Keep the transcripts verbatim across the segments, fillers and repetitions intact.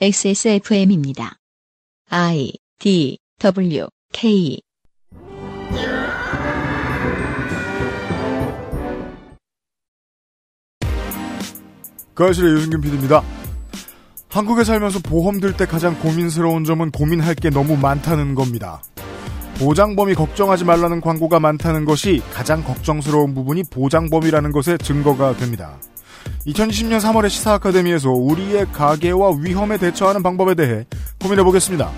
엑스에스에프엠입니다. I, D, W, K 그아실의 유승균 피디입니다. 한국에 살면서 보험 들 때 가장 고민스러운 점은 고민할 게 너무 많다는 겁니다. 보장범위 걱정하지 말라는 광고가 많다는 것이 가장 걱정스러운 부분이 보장범위라는 것의 증거가 됩니다. 이천이십 년 삼월에 시사 아카데미에서 우리의 가계와 위험에 대처하는 방법에 대해 고민해보겠습니다.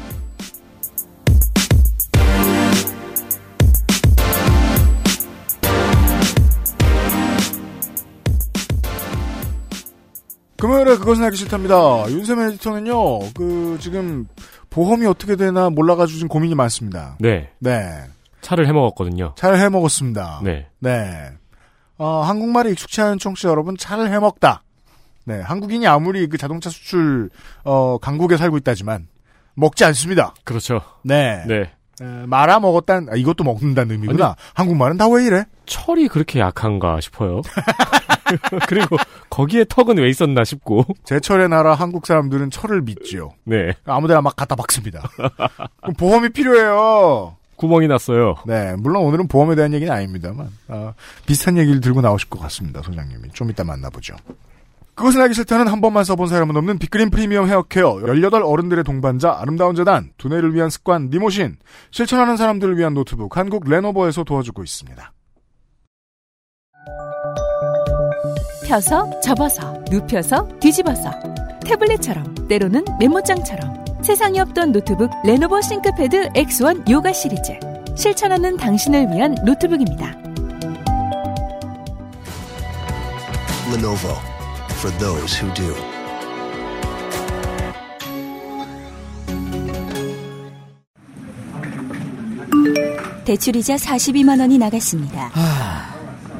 금요일에 그것은 알기 싫답니다. 윤세민 에디터는요, 그, 지금, 보험이 어떻게 되나 몰라가지고 지금 고민이 많습니다. 네. 네. 차를 해먹었거든요. 차를 해먹었습니다. 네. 네. 어, 한국말에 익숙치 않은 청취자 여러분, 차를 해먹다. 네. 한국인이 아무리 그 자동차 수출, 어, 강국에 살고 있다지만, 먹지 않습니다. 그렇죠. 네. 네. 말아 먹었단, 아, 이것도 먹는다는 의미구나. 아니, 한국말은 다 왜 이래? 철이 그렇게 약한가 싶어요. 그리고 거기에 턱은 왜 있었나 싶고. 제철의 나라 한국 사람들은 철을 믿지요. 네. 아무데나 막 갖다 박습니다. 그럼 보험이 필요해요. 구멍이 났어요. 네, 물론 오늘은 보험에 대한 얘기는 아닙니다만 아, 비슷한 얘기를 들고 나오실 것 같습니다, 소장님이. 좀 이따 만나보죠. 그것은 알기 싫다는 한 번만 써본 사람은 없는 빅그린 프리미엄 헤어케어, 열여덟 어른들의 동반자, 아름다운 재단, 두뇌를 위한 습관, 리모신, 실천하는 사람들을 위한 노트북, 한국 레노버에서 도와주고 있습니다. 펴서, 접어서, 눕혀서, 뒤집어서, 태블릿처럼, 때로는 메모장처럼, 세상에 없던 노트북 레노버 싱크패드 엑스원 요가 시리즈, 실천하는 당신을 위한 노트북입니다. Lenovo For those who do. 대출이자 사십이만 원이 나갔습니다. 아...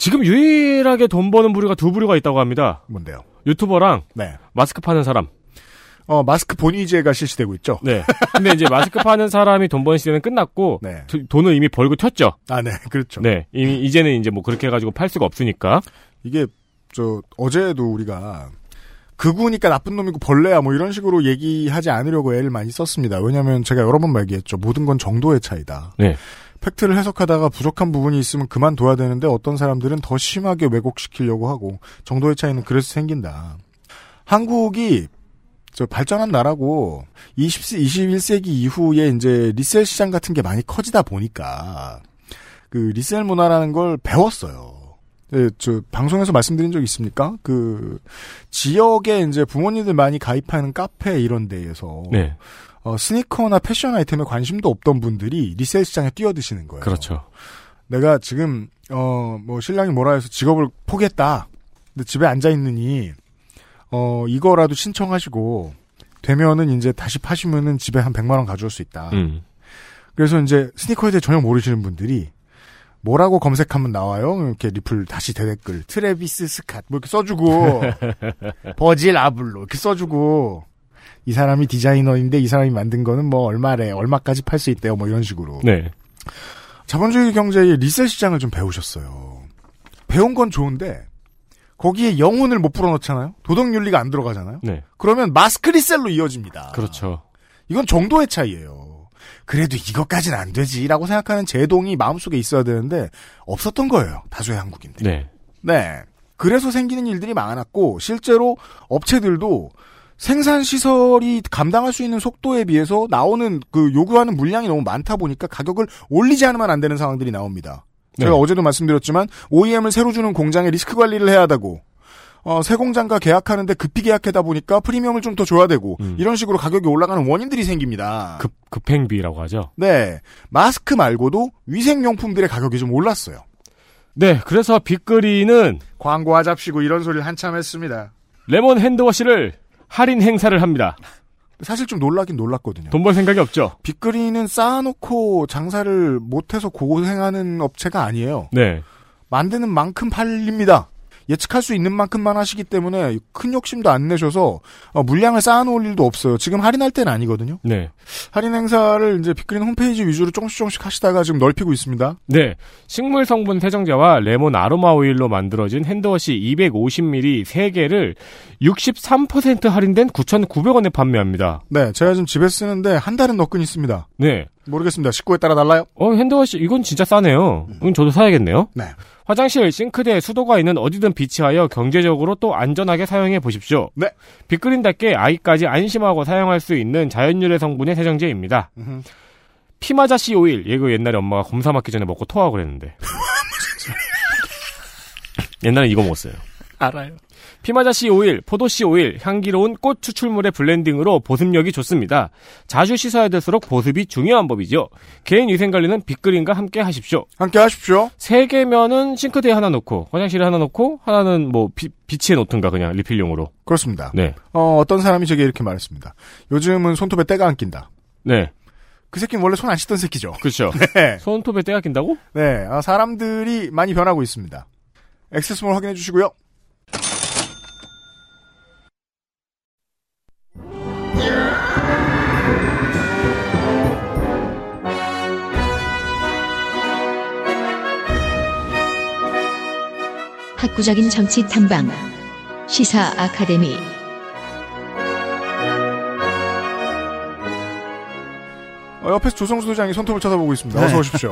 지금 유일하게 돈 버는 부류가 두 부류가 있다고 합니다. 뭔데요? 유튜버랑 네. 마스크 파는 사람. 어, 마스크 본위제가 실시되고 있죠. 네. 근데 이제 마스크 파는 사람이 돈 버는 시대는 끝났고, 네. 두, 돈을 이미 벌고 튀었죠. 아, 네. 그렇죠. 네. 이미, 이제는 이제 뭐 그렇게 해가지고 팔 수가 없으니까. 이게, 저, 어제도 우리가, 극우니까 나쁜 놈이고 벌레야 뭐 이런 식으로 얘기하지 않으려고 애를 많이 썼습니다. 왜냐면 제가 여러 번 얘기했죠. 모든 건 정도의 차이다. 네. 팩트를 해석하다가 부족한 부분이 있으면 그만둬야 되는데 어떤 사람들은 더 심하게 왜곡시키려고 하고, 정도의 차이는 그래서 생긴다. 한국이, 저 발전한 나라고 이십 세, 이십일 세기 이후에 이제 리셀 시장 같은 게 많이 커지다 보니까 그 리셀 문화라는 걸 배웠어요. 예, 저 방송에서 말씀드린 적 있습니까? 그 지역에 이제 부모님들 많이 가입하는 카페 이런 데에서 네. 어, 스니커나 패션 아이템에 관심도 없던 분들이 리셀 시장에 뛰어드시는 거예요. 그렇죠. 내가 지금 어, 뭐 신랑이 뭐라 해서 직업을 포기했다. 근데 집에 앉아 있느니. 어, 이거라도 신청하시고, 되면은 이제 다시 파시면은 집에 한 백만 원 가져올 수 있다. 음. 그래서 이제 스니커에 대해 전혀 모르시는 분들이, 뭐라고 검색하면 나와요? 이렇게 리플 다시 대댓글, 트래비스 스캇, 뭐 이렇게 써주고, 버질 아블로 이렇게 써주고, 이 사람이 디자이너인데 이 사람이 만든 거는 뭐 얼마래, 얼마까지 팔 수 있대요, 뭐 이런 식으로. 네. 자본주의 경제의 리셀 시장을 좀 배우셨어요. 배운 건 좋은데, 거기에 영혼을 못 불어넣잖아요. 도덕윤리가 안 들어가잖아요. 네. 그러면 마스크 리셀로 이어집니다. 그렇죠. 이건 정도의 차이예요. 그래도 이것까지는 안 되지라고 생각하는 제동이 마음속에 있어야 되는데 없었던 거예요. 다수의 한국인들. 네. 네. 그래서 생기는 일들이 많았고 실제로 업체들도 생산 시설이 감당할 수 있는 속도에 비해서 나오는 그 요구하는 물량이 너무 많다 보니까 가격을 올리지 않으면 안 되는 상황들이 나옵니다. 제가 네. 어제도 말씀드렸지만 오이엠을 새로 주는 공장에 리스크 관리를 해야 하다고 어, 새 공장과 계약하는데 급히 계약하다 보니까 프리미엄을 좀 더 줘야 되고 음. 이런 식으로 가격이 올라가는 원인들이 생깁니다. 급, 급행비라고 하죠. 네. 마스크 말고도 위생용품들의 가격이 좀 올랐어요. 네. 그래서 빅그린은 광고하잡시고 이런 소리를 한참 했습니다. 레몬 핸드워시를 할인 행사를 합니다. 사실 좀 놀라긴 놀랐거든요. 돈 벌 생각이 없죠. 빅그린은 쌓아놓고 장사를 못해서 고생하는 업체가 아니에요. 네. 만드는 만큼 팔립니다. 예측할 수 있는 만큼만 하시기 때문에 큰 욕심도 안 내셔서 물량을 쌓아놓을 일도 없어요. 지금 할인할 때는 아니거든요. 네. 할인 행사를 이제 빅그린 홈페이지 위주로 조금씩 조금씩 하시다가 지금 넓히고 있습니다. 네. 식물 성분 세정제와 레몬 아로마 오일로 만들어진 핸드워시 이백오십 밀리리터 세 개를 육십삼 퍼센트 할인된 구천구백 원에 판매합니다. 네. 제가 지금 집에 쓰는데 한 달은 너끈 있습니다. 네. 모르겠습니다. 식구에 따라 달라요. 어, 핸드워시 이건 진짜 싸네요. 이건 저도 사야겠네요. 네. 화장실, 싱크대, 수도가 있는 어디든 비치하여 경제적으로 또 안전하게 사용해 보십시오. 네. 빅그린답게 아이까지 안심하고 사용할 수 있는 자연유래 성분의 세정제입니다. 으흠. 피마자씨 오일. 이거 옛날에 엄마가 검사 맞기 전에 먹고 토하고 그랬는데. 옛날에 이거 먹었어요. 알아요. 피마자씨 오일, 포도씨 오일, 향기로운 꽃 추출물의 블렌딩으로 보습력이 좋습니다. 자주 씻어야 될수록 보습이 중요한 법이죠. 개인 위생관리는 빅그린과 함께 하십시오. 함께 하십시오. 세 개면은 싱크대에 하나 놓고, 화장실에 하나 놓고, 하나는 뭐 비, 비치에 놓든가 그냥 리필용으로. 그렇습니다. 네. 어, 어떤 사람이 저게 이렇게 말했습니다. 요즘은 손톱에 때가 안 낀다. 네. 그 새끼는 원래 손 안 씻던 새끼죠. 그렇죠. 네. 손톱에 때가 낀다고? 네. 어, 사람들이 많이 변하고 있습니다. 액세스몰 확인해 주시고요. 학구적인 정치 탐방 시사 아카데미 어, 옆에서 조성주 소장이 손톱을 쳐다보고 있습니다. 네. 어서 오십시오.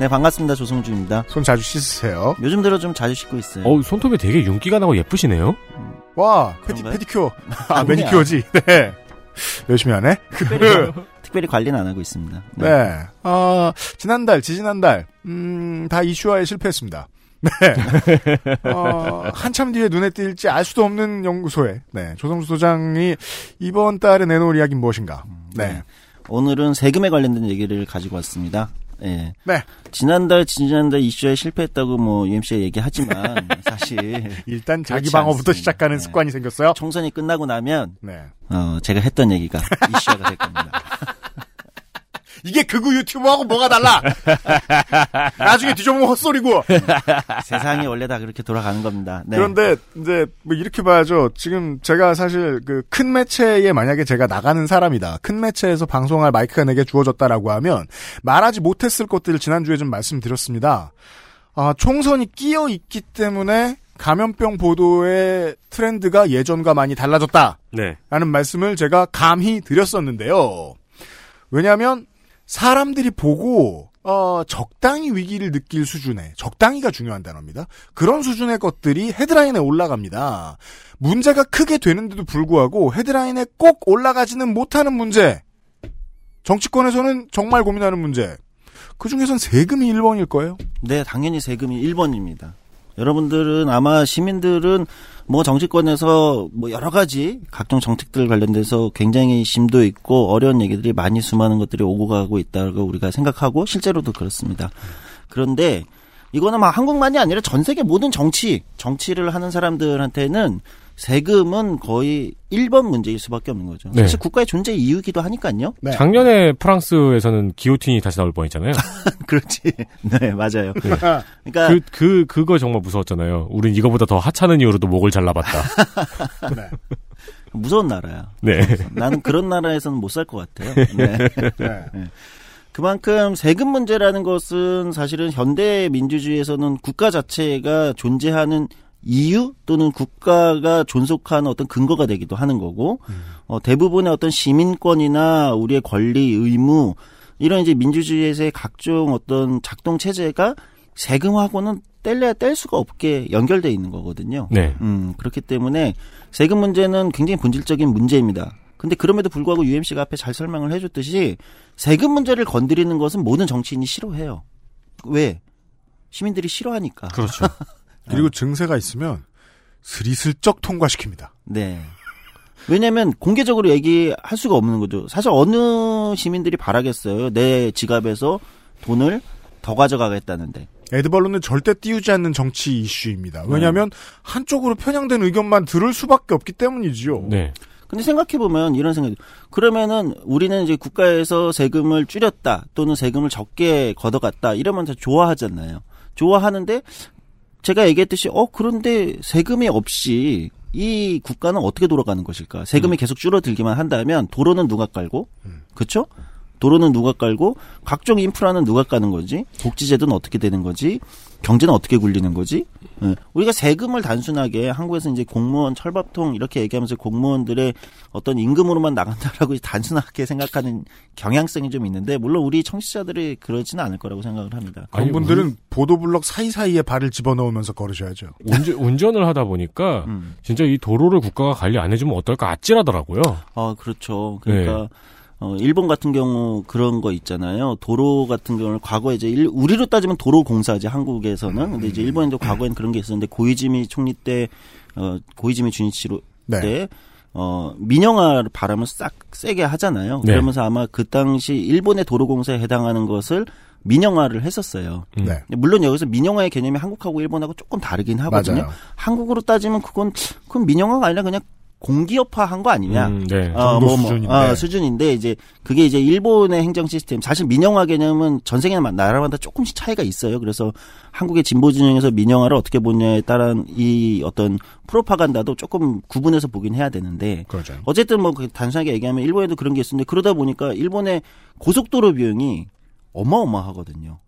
네, 반갑습니다. 조성주입니다. 손 자주 씻으세요. 요즘 들어 좀 자주 씻고 있어요. 어, 손톱에 되게 윤기가 나고 예쁘시네요. 음. 와, 페디, 페디큐어. 아, 매니큐어지. 네. 열심히 하네. 특별히, 특별히 관리는 안 하고 있습니다. 네. 네. 어, 지난달, 지지난달 음, 다 이슈화에 실패했습니다. 네. 어, 한참 뒤에 눈에 띌지 알 수도 없는 연구소에, 네. 조성주 소장이 이번 달에 내놓을 이야기는 무엇인가. 네. 네. 오늘은 세금에 관련된 얘기를 가지고 왔습니다. 네. 네. 지난달, 지난달 이슈에 실패했다고 뭐, 유엠씨가 얘기하지만, 사실. 일단 자기 방어부터 않습니다. 시작하는 네. 습관이 생겼어요? 총선이 끝나고 나면, 네. 어, 제가 했던 얘기가 이슈화가 될 겁니다. 이게 극우 유튜버하고 뭐가 달라. 나중에 뒤져보면 헛소리고. 세상이 원래 다 그렇게 돌아가는 겁니다. 네. 그런데 이제 뭐 이렇게 봐야죠. 지금 제가 사실 그 큰 매체에 만약에 제가 나가는 사람이다. 큰 매체에서 방송할 마이크가 내게 주어졌다라고 하면 말하지 못했을 것들을 지난주에 좀 말씀드렸습니다. 아, 총선이 끼어 있기 때문에 감염병 보도의 트렌드가 예전과 많이 달라졌다. 네. 라는 말씀을 제가 감히 드렸었는데요. 왜냐하면 사람들이 보고 어, 적당히 위기를 느낄 수준의, 적당히가 중요한 단어입니다. 그런 수준의 것들이 헤드라인에 올라갑니다. 문제가 크게 되는데도 불구하고 헤드라인에 꼭 올라가지는 못하는 문제. 정치권에서는 정말 고민하는 문제. 그중에선 세금이 일 번일 거예요? 네, 당연히 세금이 일 번입니다. 여러분들은 아마 시민들은 뭐 정치권에서 뭐 여러 가지 각종 정책들 관련돼서 굉장히 심도 있고 어려운 얘기들이 많이 수많은 것들이 오고 가고 있다고 우리가 생각하고 실제로도 그렇습니다. 그런데 이거는 막 한국만이 아니라 전 세계 모든 정치, 정치를 하는 사람들한테는 세금은 거의 일 번 문제일 수밖에 없는 거죠. 네. 사실 국가의 존재 이유이기도 하니까요. 네. 작년에 프랑스에서는 기요틴이 다시 나올 뻔했잖아요. 그렇지. 네, 맞아요. 네. 그러니까 그, 그 그거 정말 무서웠잖아요. 우린 이거보다 더 하찮은 이유로도 목을 잘라봤다. 네. 무서운 나라야. 네. 나는 그런 나라에서는 못 살 것 같아요. 네. 네. 네. 그만큼 세금 문제라는 것은 사실은 현대 민주주의에서는 국가 자체가 존재하는 이유 또는 국가가 존속하는 어떤 근거가 되기도 하는 거고, 음. 어, 대부분의 어떤 시민권이나 우리의 권리, 의무, 이런 이제 민주주의에서의 각종 어떤 작동 체제가 세금하고는 뗄래야 뗄 수가 없게 연결되어 있는 거거든요. 네. 음, 그렇기 때문에 세금 문제는 굉장히 본질적인 문제입니다. 근데 그럼에도 불구하고 유엠씨가 앞에 잘 설명을 해줬듯이 세금 문제를 건드리는 것은 모든 정치인이 싫어해요. 왜? 시민들이 싫어하니까. 그렇죠. 그리고 증세가 있으면 스리슬쩍 통과시킵니다. 네. 왜냐면 공개적으로 얘기할 수가 없는 거죠. 사실 어느 시민들이 바라겠어요. 내 지갑에서 돈을 더 가져가겠다는데. 에드벌론은 절대 띄우지 않는 정치 이슈입니다. 왜냐면 네. 한쪽으로 편향된 의견만 들을 수밖에 없기 때문이지요. 네. 근데 생각해보면 이런 생각이, 그러면은 우리는 이제 국가에서 세금을 줄였다 또는 세금을 적게 걷어갔다 이러면 다 좋아하잖아요. 좋아하는데 제가 얘기했듯이 어 그런데 세금이 없이 이 국가는 어떻게 돌아가는 것일까? 세금이 음. 계속 줄어들기만 한다면 도로는 누가 깔고, 음. 그렇죠? 도로는 누가 깔고, 각종 인프라는 누가 까는 거지? 복지제도는 어떻게 되는 거지? 경제는 어떻게 굴리는 거지? 네. 우리가 세금을 단순하게 한국에서 이제 공무원 철밥통 이렇게 얘기하면서 공무원들의 어떤 임금으로만 나간다라고 단순하게 생각하는 경향성이 좀 있는데, 물론 우리 청취자들이 그러지는 않을 거라고 생각을 합니다. 그런 분들은 우리... 보도블럭 사이사이에 발을 집어넣으면서 걸으셔야죠. 운전, 운전을 하다 보니까 음. 진짜 이 도로를 국가가 관리 안 해주면 어떨까 아찔하더라고요. 아, 그렇죠. 그러니까 네. 어, 일본 같은 경우 그런 거 있잖아요. 도로 같은 경우는 과거에 이제 일, 우리로 따지면 도로 공사지, 한국에서는. 근데 이제 일본에도 과거엔 그런 게 있었는데, 고이즈미 총리 때, 어, 고이즈미 준이치로 네. 때, 어, 민영화 바람을 싹 세게 하잖아요. 그러면서 네. 아마 그 당시 일본의 도로 공사에 해당하는 것을 민영화를 했었어요. 네. 물론 여기서 민영화의 개념이 한국하고 일본하고 조금 다르긴 하거든요. 맞아요. 한국으로 따지면 그건, 그건 민영화가 아니라 그냥 공기업화한 거 아니냐? 음, 네. 어, 뭐, 수준인데. 어, 수준인데 이제 그게 이제 일본의 행정 시스템. 사실 민영화 개념은 전 세계는 나라마다 조금씩 차이가 있어요. 그래서 한국의 진보 진영에서 민영화를 어떻게 보냐에 따른 이 어떤 프로파간다도 조금 구분해서 보긴 해야 되는데. 그렇죠. 어쨌든 뭐 단순하게 얘기하면 일본에도 그런 게 있었는데, 그러다 보니까 일본의 고속도로 비용이 어마어마하거든요.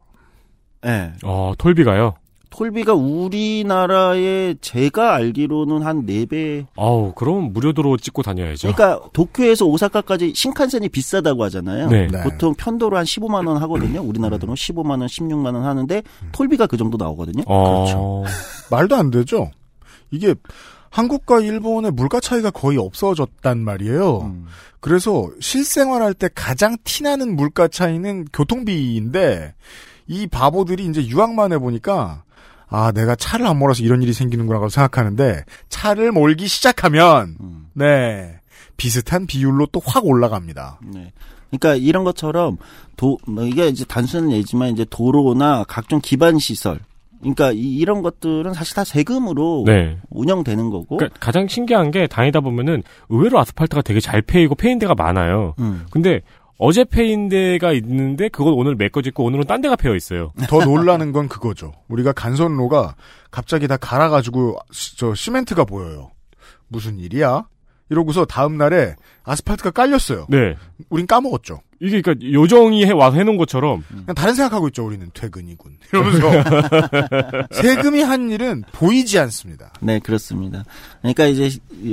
예. 네. 어, 톨비가요? 톨비가 우리나라의 제가 알기로는 한 네 배. 아우, 그럼 무료도로 찍고 다녀야죠. 그러니까 도쿄에서 오사카까지 신칸센이 비싸다고 하잖아요. 네. 네. 보통 편도로 한 십오만 원 하거든요. 우리나라 돈으로 십오만 원, 십육만 원 하는데 톨비가 그 정도 나오거든요. 아... 그렇죠. 말도 안 되죠. 이게 한국과 일본의 물가 차이가 거의 없어졌단 말이에요. 음. 그래서 실생활할 때 가장 티나는 물가 차이는 교통비인데, 이 바보들이 이제 유학만 해보니까 아, 내가 차를 안 몰아서 이런 일이 생기는구나라고 생각하는데, 차를 몰기 시작하면 음. 네 비슷한 비율로 또 확 올라갑니다. 네, 그러니까 이런 것처럼 도 이게 이제 단순한 예지만 이제 도로나 각종 기반 시설, 그러니까 이, 이런 것들은 사실 다 세금으로 네. 운영되는 거고. 그러니까 가장 신기한 게 다니다 보면은 의외로 아스팔트가 되게 잘 패이고 패인 데가 많아요. 음. 근데 어제 패인 데가 있는데 그건 오늘 메꿔짓고 오늘은 딴 데가 패여 있어요. 더 놀라는 건 그거죠. 우리가 간선로가 갑자기 다 갈아가지고 저 시멘트가 보여요. 무슨 일이야? 이러고서 다음 날에 아스팔트가 깔렸어요. 네. 우린 까먹었죠. 이게 그러니까 요정이 해, 와서 해놓은 것처럼. 그냥 다른 생각하고 있죠. 우리는 퇴근이군. 이러면서. 세금이 한 일은 보이지 않습니다. 네, 그렇습니다. 그러니까 이제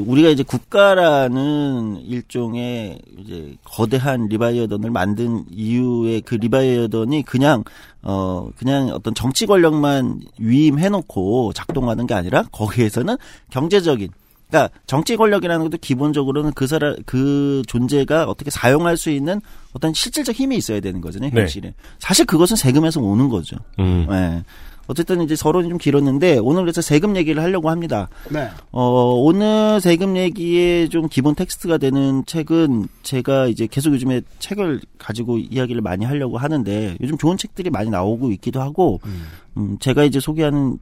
우리가 이제 국가라는 일종의 이제 거대한 리바이어던을 만든 이유의 그 리바이어던이 그냥, 어, 그냥 어떤 정치 권력만 위임해놓고 작동하는 게 아니라 거기에서는 경제적인, 그러니까 정치 권력이라는 것도 기본적으로는 그 사람 그 존재가 어떻게 사용할 수 있는 어떤 실질적 힘이 있어야 되는 거잖아요. 현실에. 네. 사실 그것은 세금에서 오는 거죠. 음. 네. 어쨌든 이제 서론이 좀 길었는데 오늘 그래서 세금 얘기를 하려고 합니다. 네. 어, 오늘 세금 얘기의 좀 기본 텍스트가 되는 책은, 제가 이제 계속 요즘에 책을 가지고 이야기를 많이 하려고 하는데 요즘 좋은 책들이 많이 나오고 있기도 하고 음. 음, 제가 이제 소개하는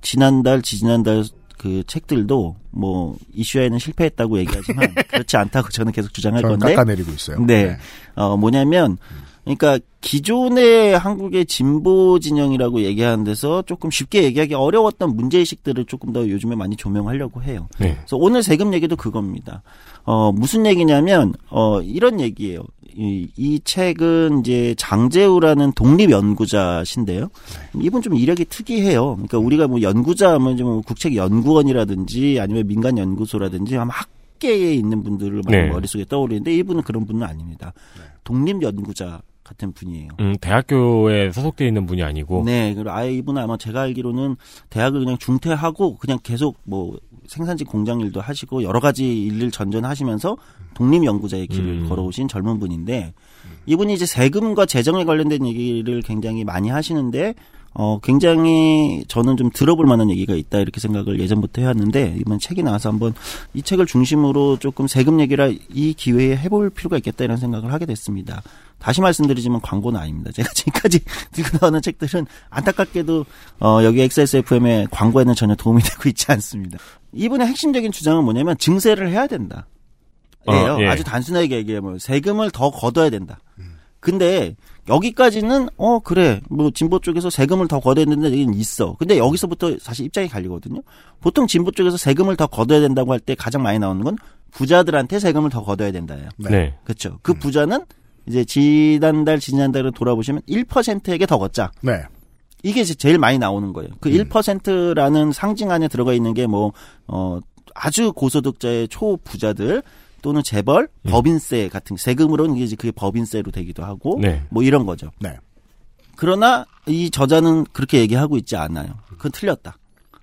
지난달 지지난달 그 책들도 뭐 이슈화에는 실패했다고 얘기하지만 그렇지 않다고 저는 계속 주장할 저는 건데. 깎아내리고 있어요. 네. 네. 어, 뭐냐면 그러니까 기존의 한국의 진보 진영이라고 얘기하는 데서 조금 쉽게 얘기하기 어려웠던 문제의식들을 조금 더 요즘에 많이 조명하려고 해요. 네. 그래서 오늘 세금 얘기도 그겁니다. 어, 무슨 얘기냐면 어, 이런 얘기예요. 이, 이 책은 이제 장제우라는 독립 연구자신데요. 이분 좀 이력이 특이해요. 그러니까 우리가 뭐 연구자 하면 뭐 국책 연구원이라든지 아니면 민간 연구소라든지 아마 학계에 있는 분들을 네. 머릿속에 떠오르는데 이분은 그런 분은 아닙니다. 네. 독립 연구자 같은 분이에요. 음, 대학교에 소속되어 있는 분이 아니고. 네, 그리고 아예 이분은 아마 제가 알기로는 대학을 그냥 중퇴하고 그냥 계속 뭐 생산직 공장 일도 하시고 여러 가지 일을 전전하시면서 독립 연구자의 길을 음. 걸어오신 젊은 분인데, 이분이 이제 세금과 재정에 관련된 얘기를 굉장히 많이 하시는데 어 굉장히 저는 좀 들어볼 만한 얘기가 있다 이렇게 생각을 예전부터 해왔는데 이번 책이 나와서 한번 이 책을 중심으로 조금 세금 얘기를 이 기회에 해볼 필요가 있겠다 이런 생각을 하게 됐습니다. 다시 말씀드리지만 광고는 아닙니다. 제가 지금까지 들고 나오는 책들은 안타깝게도 어, 여기 엑스에스에프엠의 광고에는 전혀 도움이 되고 있지 않습니다. 이분의 핵심적인 주장은 뭐냐면 증세를 해야 된다. 어, 예. 아주 단순하게 얘기하면 세금을 더 걷어야 된다. 음. 근데 여기까지는 어 그래 뭐 진보 쪽에서 세금을 더 걷어야 된다는 얘기는 있어. 근데 여기서부터 사실 입장이 갈리거든요. 보통 진보 쪽에서 세금을 더 걷어야 된다고 할 때 가장 많이 나오는 건 부자들한테 세금을 더 걷어야 된다예요. 네. 그렇죠. 그 음. 부자는 이제 지난달 지난달을 돌아보시면 일 퍼센트에게 더 걷자. 네. 이게 제일 많이 나오는 거예요. 그 음. 일 퍼센트라는 상징 안에 들어가 있는 게 뭐 어 아주 고소득자의 초부자들 또는 재벌, 음. 법인세 같은 세금으로는 이제 그게 법인세로 되기도 하고 네. 뭐 이런 거죠. 네. 그러나 이 저자는 그렇게 얘기하고 있지 않아요. 그건 틀렸다.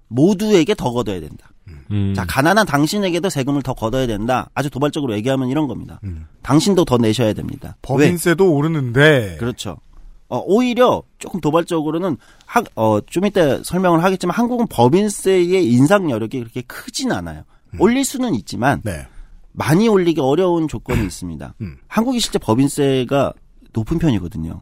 모두에게 더 걷어야 된다. 음. 자, 가난한 당신에게도 세금을 더 걷어야 된다. 아주 도발적으로 얘기하면 이런 겁니다. 음. 당신도 더 내셔야 됩니다. 법인세도 왜? 오르는데. 그렇죠. 어, 오히려 조금 도발적으로는 하, 어, 좀 이따 설명을 하겠지만 한국은 법인세의 인상 여력이 그렇게 크진 않아요. 음. 올릴 수는 있지만 네. 많이 올리기 어려운 조건이 있습니다. 음. 한국이 실제 법인세가 높은 편이거든요.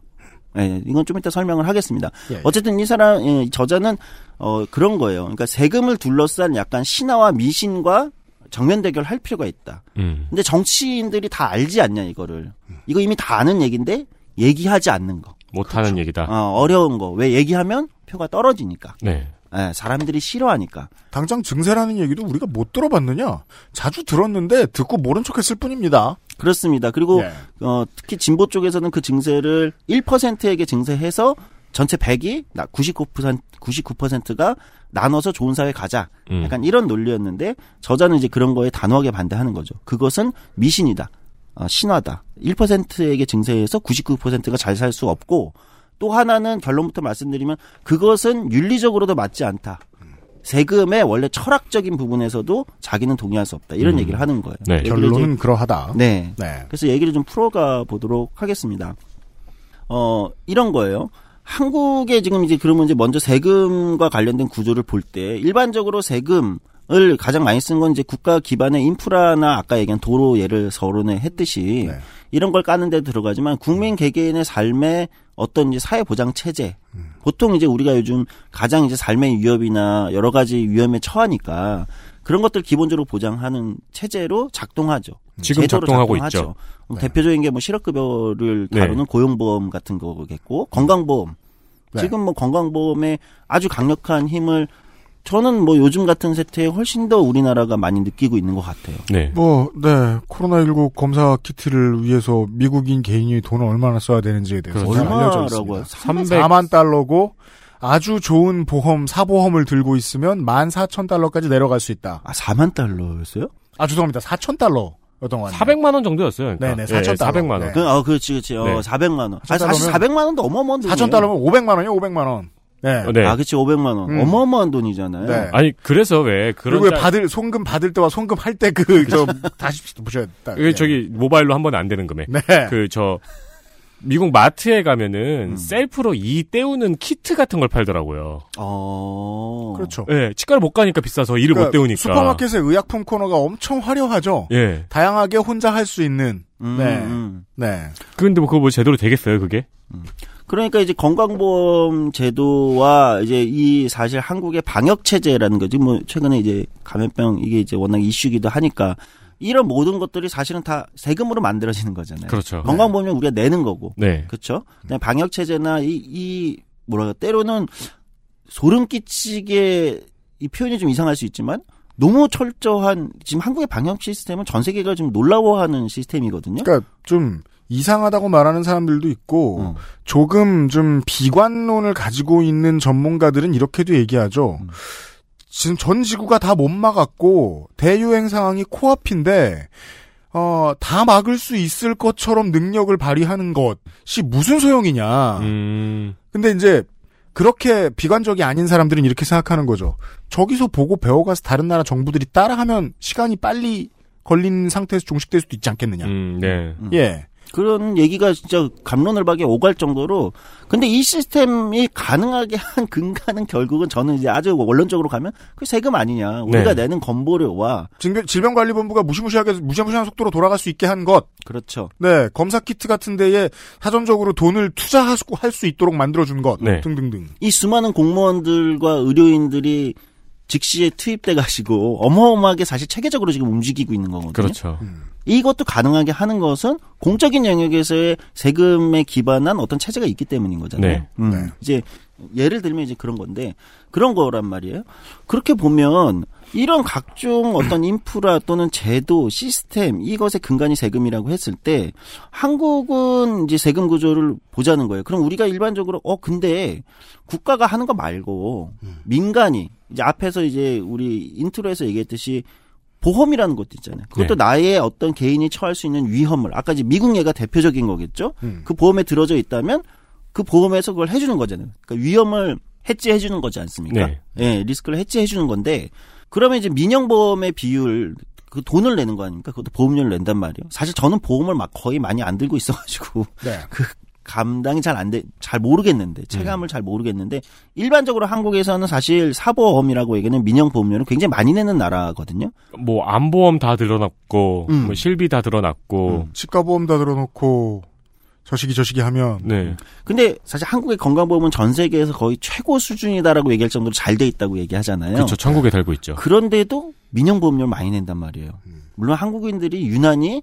네, 이건 좀 이따 설명을 하겠습니다. 예, 예. 어쨌든 이 사람, 이 저자는 어, 그런 거예요. 그러니까 세금을 둘러싼 약간 신화와 미신과 정면 대결할 필요가 있다. 음. 근데 정치인들이 다 알지 않냐 이거를. 이거 이미 다 아는 얘기인데 얘기하지 않는 거. 못하는 그렇죠. 얘기다. 어, 어려운 거. 왜 얘기하면 표가 떨어지니까. 네. 네, 사람들이 싫어하니까. 당장 증세라는 얘기도 우리가 못 들어봤느냐? 자주 들었는데 듣고 모른 척했을 뿐입니다. 그렇습니다. 그리고 네. 어, 특히 진보 쪽에서는 그 증세를 일 퍼센트에게 증세해서 전체 백이 구십구 퍼센트, 구십구 퍼센트가 나눠서 좋은 사회 가자. 음. 약간 이런 논리였는데 저자는 이제 그런 거에 단호하게 반대하는 거죠. 그것은 미신이다. 어, 신화다. 일 퍼센트에게 증세해서 구십구 퍼센트가 잘 살 수 없고 또 하나는 결론부터 말씀드리면 그것은 윤리적으로도 맞지 않다. 세금의 원래 철학적인 부분에서도 자기는 동의할 수 없다. 이런 음. 얘기를 하는 거예요. 네. 결론은 이제, 그러하다. 네. 네. 그래서 얘기를 좀 풀어가 보도록 하겠습니다. 어, 이런 거예요. 한국의 지금 이제 그러면 이제 먼저 세금과 관련된 구조를 볼 때 일반적으로 세금 을 가장 많이 쓴 건 이제 국가 기반의 인프라나 아까 얘기한 도로 예를 서론에 했듯이 네. 이런 걸 까는 데 들어가지만 국민 개개인의 삶의 어떤 이제 사회 보장 체제 음. 보통 이제 우리가 요즘 가장 이제 삶의 위협이나 여러 가지 위험에 처하니까 그런 것들 기본적으로 보장하는 체제로 작동하죠. 지금 작동하고 작동하죠. 있죠. 네. 대표적인 게 뭐 실업급여를 다루는 네. 고용보험 같은 거겠고 건강보험 네. 지금 뭐 건강보험에 아주 강력한 힘을 저는 뭐 요즘 같은 세태에 훨씬 더 우리나라가 많이 느끼고 있는 것 같아요. 네. 뭐, 네. 코로나십구 검사 키트를 위해서 미국인 개인이 돈을 얼마나 써야 되는지에 대해서 잘 알려져 있습니다. 삼백사만 달러고 아주 좋은 보험, 사보험을 들고 있으면 만 사천 달러까지 내려갈 수 있다. 아, 사만 달러였어요? 아, 죄송합니다. 사천 달러. 사백만 원 정도였어요. 그러니까. 네네, 사천 달러. 네, 사백만 원. 그, 어, 그렇지, 그렇지. 어, 네. 사백만 원. 아니, 사실 사백만 원도 어마어마한 돈이에요. 사천 달러면 오백만 원이요, 오백만 원. 네. 네. 아, 그치, 오백만 원. 음. 어마어마한 돈이잖아요. 네. 아니, 그래서 왜, 그런. 그리고 왜 받을, 송금 받을 때와 송금 할 때 그, 저, 다시 보셔야 돼. 네. 저기, 모바일로 한 번에 안 되는 금액. 네. 그, 저, 미국 마트에 가면은, 음. 셀프로 이 때우는 키트 같은 걸 팔더라고요. 어. 그렇죠. 예, 네, 치과를 못 가니까 비싸서 이를 그러니까 못 때우니까. 슈퍼마켓의 의약품 코너가 엄청 화려하죠? 예. 다양하게 혼자 할 수 있는. 음. 네. 음. 네. 근데 뭐 그거 뭐 제대로 되겠어요, 그게? 음. 그러니까 이제 건강보험 제도와 이제 이 사실 한국의 방역 체제라는 거지 뭐 최근에 이제 감염병 이게 이제 워낙 이슈기도 하니까 이런 모든 것들이 사실은 다 세금으로 만들어지는 거잖아요. 그렇죠. 건강보험은 네. 우리가 내는 거고. 네. 그렇죠. 그냥 방역 체제나 이, 이 뭐랄까 때로는 소름 끼치게 이 표현이 좀 이상할 수 있지만 너무 철저한 지금 한국의 방역 시스템은 전 세계가 좀 놀라워하는 시스템이거든요. 그러니까 좀. 이상하다고 말하는 사람들도 있고 음. 조금 좀 비관론을 가지고 있는 전문가들은 이렇게도 얘기하죠. 음. 지금 전 지구가 다 못 막았고 대유행 상황이 코앞인데 어, 다 막을 수 있을 것처럼 능력을 발휘하는 것이 무슨 소용이냐. 음. 근데 이제 그렇게 비관적이 아닌 사람들은 이렇게 생각하는 거죠. 저기서 보고 배워가서 다른 나라 정부들이 따라하면 시간이 빨리 걸린 상태에서 종식될 수도 있지 않겠느냐. 음, 네. 음. 예. 그런 얘기가 진짜 갑론을박에 오갈 정도로 근데 이 시스템이 가능하게 한 근간은 결국은 저는 이제 아주 원론적으로 가면 그 세금 아니냐 우리가 네. 내는 건보료와 질병관리본부가 무시무시하게 무시무시한 속도로 돌아갈 수 있게 한 것 그렇죠. 네 검사 키트 같은 데에 사전적으로 돈을 투자하고 할 수 있도록 만들어준 것 네. 등등등 이 수많은 공무원들과 의료인들이 즉시에 투입돼 가시고 어마어마하게 사실 체계적으로 지금 움직이고 있는 거거든요. 그렇죠. 음. 이것도 가능하게 하는 것은 공적인 영역에서의 세금에 기반한 어떤 체제가 있기 때문인 거잖아요. 네. 음. 네. 이제 예를 들면 이제 그런 건데 그런 거란 말이에요. 그렇게 보면 이런 각종 어떤 인프라 또는 제도, 시스템 이것의 근간이 세금이라고 했을 때 한국은 이제 세금 구조를 보자는 거예요. 그럼 우리가 일반적으로 어 근데 국가가 하는 거 말고 민간이 이제 앞에서 이제 우리 인트로에서 얘기했듯이 보험이라는 것도 있잖아요. 그것도 네. 나의 어떤 개인이 처할 수 있는 위험을 아까 이제 미국 예가 대표적인 거겠죠. 음. 그 보험에 들어져 있다면 그 보험에서 그걸 해주는 거잖아요. 그러니까 위험을 해지해주는 거지 않습니까? 네. 예, 리스크를 해지해주는 건데 그러면 이제 민영보험의 비율 그 돈을 내는 거 아닙니까? 그것도 보험료를 낸단 말이에요. 사실 저는 보험을 막 거의 많이 안 들고 있어가지고 네. 그 감당이 잘 안 돼, 잘 모르겠는데 체감을 음. 잘 모르겠는데 일반적으로 한국에서는 사실 사보험이라고 얘기하는 민영 보험료는 굉장히 많이 내는 나라거든요. 뭐 안보험 다 들어놨고, 음. 뭐 실비 다 들어놨고, 음. 치과보험 다 들어놓고 저시기 저시기 하면. 네. 근데 사실 한국의 건강보험은 전 세계에서 거의 최고 수준이다라고 얘기할 정도로 잘 돼 있다고 얘기하잖아요. 그렇죠. 천국에 달고 있죠. 그런데도 민영 보험료를 많이 낸단 말이에요. 음. 물론 한국인들이 유난히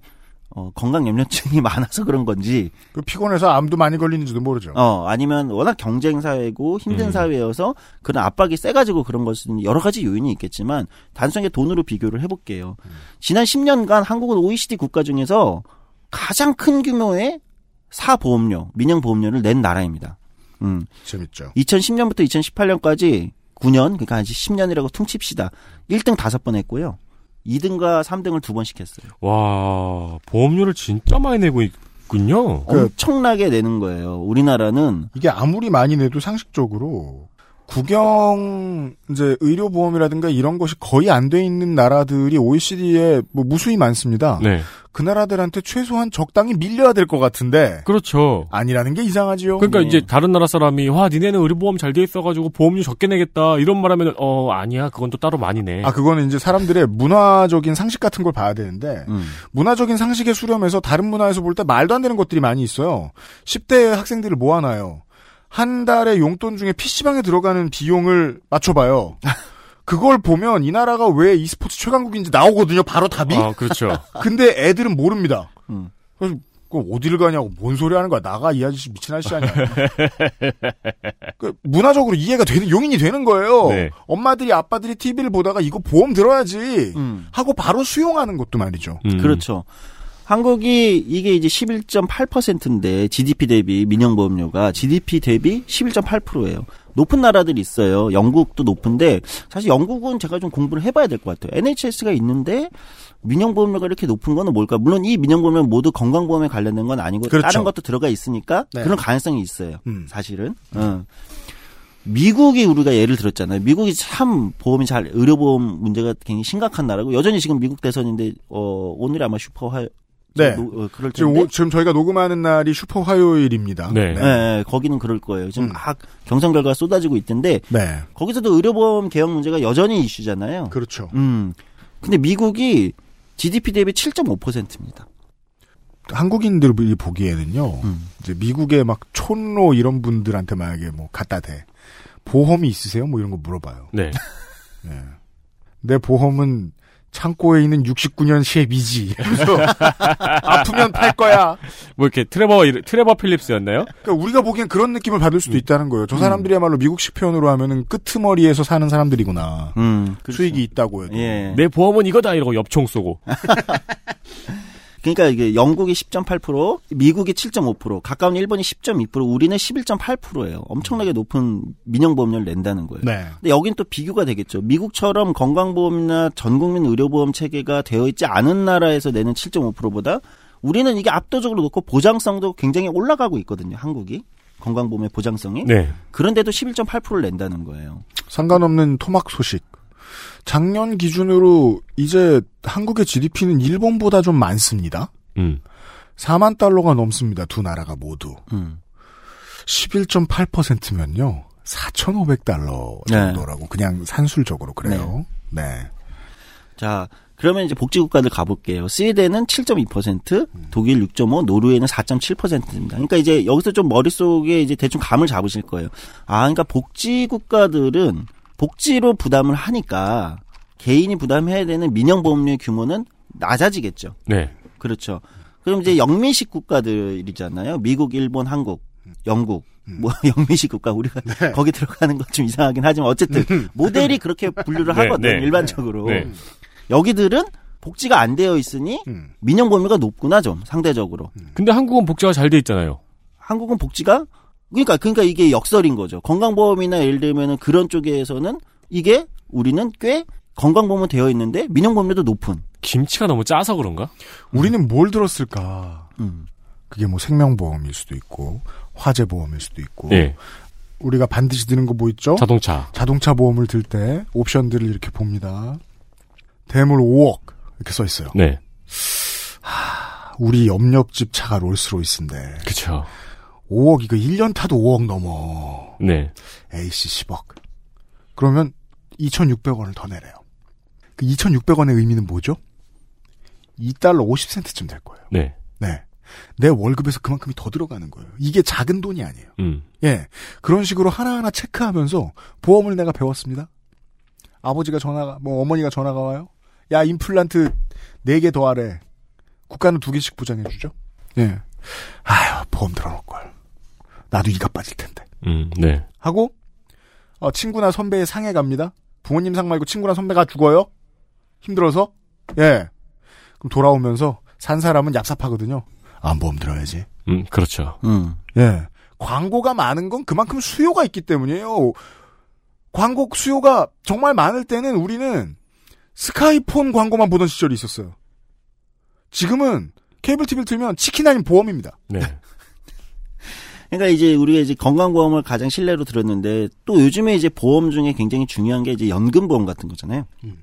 어, 건강염려증이 많아서 그런 건지. 그 피곤해서 암도 많이 걸리는지도 모르죠. 어, 아니면 워낙 경쟁사회고 힘든 음. 사회여서 그런 압박이 세가지고 그런 것은 여러 가지 요인이 있겠지만, 단순하게 돈으로 비교를 해볼게요. 음. 지난 십 년간 한국은 오이시디 국가 중에서 가장 큰 규모의 사보험료, 민영보험료를 낸 나라입니다. 음. 재밌죠. 이천십 년부터 이천십팔 년까지 구 년, 그러니까 한 십 년이라고 퉁칩시다. 일 등 다섯 번 했고요. 이 등과 삼 등을 두 번씩 했어요. 와, 보험료를 진짜 많이 내고 있군요. 그, 엄청나게 내는 거예요. 우리나라는 이게 아무리 많이 내도 상식적으로 국영 이제 의료 보험이라든가 이런 것이 거의 안 돼 있는 나라들이 오이시디에 뭐 무수히 많습니다. 네. 그 나라들한테 최소한 적당히 밀려야 될 것 같은데. 그렇죠. 아니라는 게 이상하지요. 그러니까 네. 이제 다른 나라 사람이 와 니네는 의료보험 잘 돼 있어가지고 보험료 적게 내겠다 이런 말하면 어 아니야 그건 또 따로 많이 내. 아 그거는 이제 사람들의 문화적인 상식 같은 걸 봐야 되는데 음. 문화적인 상식에 수렴해서 다른 문화에서 볼 때 말도 안 되는 것들이 많이 있어요. 십 대 학생들을 모아놔요. 한 달에 용돈 중에 피씨방에 들어가는 비용을 맞춰봐요. 그걸 보면 이 나라가 왜 e스포츠 최강국인지 나오거든요. 바로 답이. 아, 그렇죠. 근데 애들은 모릅니다. 음. 그래서 어디를 가냐고 뭔 소리 하는 거야. 나가 이 아저씨 미친 아저씨 아니야. 그 문화적으로 이해가 되는 용인이 되는 거예요. 네. 엄마들이 아빠들이 티비를 보다가 이거 보험 들어야지 음. 하고 바로 수용하는 것도 말이죠. 음. 그렇죠. 한국이 이게 이제 십일 점 팔 퍼센트인데 지디피 대비 민영보험료가 지디피 대비 십일 점 팔 퍼센트예요. 높은 나라들이 있어요. 영국도 높은데 사실 영국은 제가 좀 공부를 해봐야 될 것 같아요. 엔에이치에스가 있는데 민영보험료가 이렇게 높은 건 뭘까? 물론 이 민영보험료는 모두 건강보험에 관련된 건 아니고 그렇죠. 다른 것도 들어가 있으니까 네. 그런 가능성이 있어요. 음. 사실은. 음. 미국이 우리가 예를 들었잖아요. 미국이 참 보험이 잘 의료보험 문제가 굉장히 심각한 나라고 여전히 지금 미국 대선인데 어, 오늘 아마 슈퍼 화 네. 노, 어, 그럴 지금, 오, 지금 저희가 녹음하는 날이 슈퍼 화요일입니다. 네. 네. 네 거기는 그럴 거예요. 지금 음. 막 경선 결과가 쏟아지고 있던데. 네. 거기서도 의료보험 개혁 문제가 여전히 이슈잖아요. 그렇죠. 음. 근데 미국이 지디피 대비 칠 점 오 퍼센트입니다. 한국인들이 보기에는요. 음. 이제 미국의 막 촌로 이런 분들한테 만약에 뭐 갖다 대. 보험이 있으세요? 뭐 이런 거 물어봐요. 네. 네. 내 보험은 창고에 있는 육십구 년 쉐비지. 아프면 팔 거야. 뭐 이렇게 트레버 트레버 필립스였나요? 그러니까 우리가 보기엔 그런 느낌을 받을 수도 음. 있다는 거예요. 저 사람들이야말로 미국식 표현으로 하면은 끄트머리에서 사는 사람들이구나. 음, 수익이 있다고 해도. 예. 내 보험은 이거다 이러고 엽총 쏘고. 그러니까 이게 영국이 십 점 팔 퍼센트, 미국이 칠 점 오 퍼센트, 가까운 일본이 십 점 이 퍼센트, 우리는 십일 점 팔 퍼센트예요. 엄청나게 높은 민영보험료를 낸다는 거예요. 네. 근데 여긴 또 비교가 되겠죠. 미국처럼 건강보험이나 전국민 의료보험 체계가 되어 있지 않은 나라에서 내는 칠 점 오 퍼센트보다 우리는 이게 압도적으로 높고 보장성도 굉장히 올라가고 있거든요. 한국이. 건강보험의 보장성이. 네. 그런데도 십일 점 팔 퍼센트를 낸다는 거예요. 상관없는 토막 소식. 작년 기준으로 이제 한국의 지디피는 일본보다 좀 많습니다. 음. 사만 달러가 넘습니다. 두 나라가 모두. 음. 십일 점 팔 퍼센트면요. 사천오백 달러 정도라고 네. 그냥 산술적으로 그래요. 네. 네. 자, 그러면 이제 복지국가들 가볼게요. 스웨덴은 칠 점 이 퍼센트, 음. 독일 육 점 오 퍼센트, 노르웨이는 사 점 칠 퍼센트입니다. 그러니까 이제 여기서 좀 머릿속에 이제 대충 감을 잡으실 거예요. 아, 그러니까 복지국가들은 복지로 부담을 하니까 개인이 부담해야 되는 민영보험료의 규모는 낮아지겠죠. 네. 그렇죠. 그럼 이제 영미식 국가들이잖아요. 미국, 일본, 한국, 영국. 뭐 영미식 국가 우리가 네. 거기 들어가는 것 좀 이상하긴 하지만 어쨌든 모델이 그렇게 분류를 네, 하거든. 네. 일반적으로. 네. 여기들은 복지가 안 되어 있으니 음. 민영 범위가 높구나 좀 상대적으로. 근데 한국은 복지가 잘 돼 있잖아요. 한국은 복지가 그러니까 그러니까 이게 역설인 거죠. 건강보험이나 예를 들면은 그런 쪽에서는 이게 우리는 꽤 건강보험은 되어 있는데 민영 범위도 높은. 김치가 너무 짜서 그런가? 우리는 뭘 들었을까? 음. 그게 뭐 생명보험일 수도 있고 화재보험일 수도 있고 네. 우리가 반드시 드는 거 뭐 있죠? 자동차. 자동차 보험을 들 때 옵션들을 이렇게 봅니다. 대물 오억 이렇게 써 있어요. 네. 하, 우리 옆옆집 차가 롤스로이스인데. 그렇죠. 오억 이거 일 년 타도 오억 넘어. 네. 에이씨 십억. 그러면 이천육백 원을 더 내래요. 그 이천육백 원의 의미는 뭐죠? 이 달러 오십 센트쯤 될 거예요. 네. 네. 내 월급에서 그만큼이 더 들어가는 거예요. 이게 작은 돈이 아니에요. 음. 예. 그런 식으로 하나하나 체크하면서 보험을 내가 배웠습니다. 아버지가 전화가, 뭐 어머니가 전화가 와요. 야, 임플란트 네 개 더 하래. 국가는 두 개씩 보장해주죠. 예. 아휴, 보험 들어놓을걸. 나도 이가 빠질 텐데. 음, 네. 하고, 어, 친구나 선배의 상해 갑니다. 부모님 상 말고 친구나 선배가 죽어요. 힘들어서. 예. 그럼 돌아오면서 산 사람은 얍삽하거든요. 안 보험 들어야지. 음, 그렇죠. 음. 예. 광고가 많은 건 그만큼 수요가 있기 때문이에요. 광고 수요가 정말 많을 때는 우리는 스카이폰 광고만 보던 시절이 있었어요. 지금은 케이블 티비를 틀면 치킨 아닌 보험입니다. 네. 그러니까 이제 우리가 이제 건강보험을 가장 신뢰로 들었는데 또 요즘에 이제 보험 중에 굉장히 중요한 게 이제 연금보험 같은 거잖아요. 음.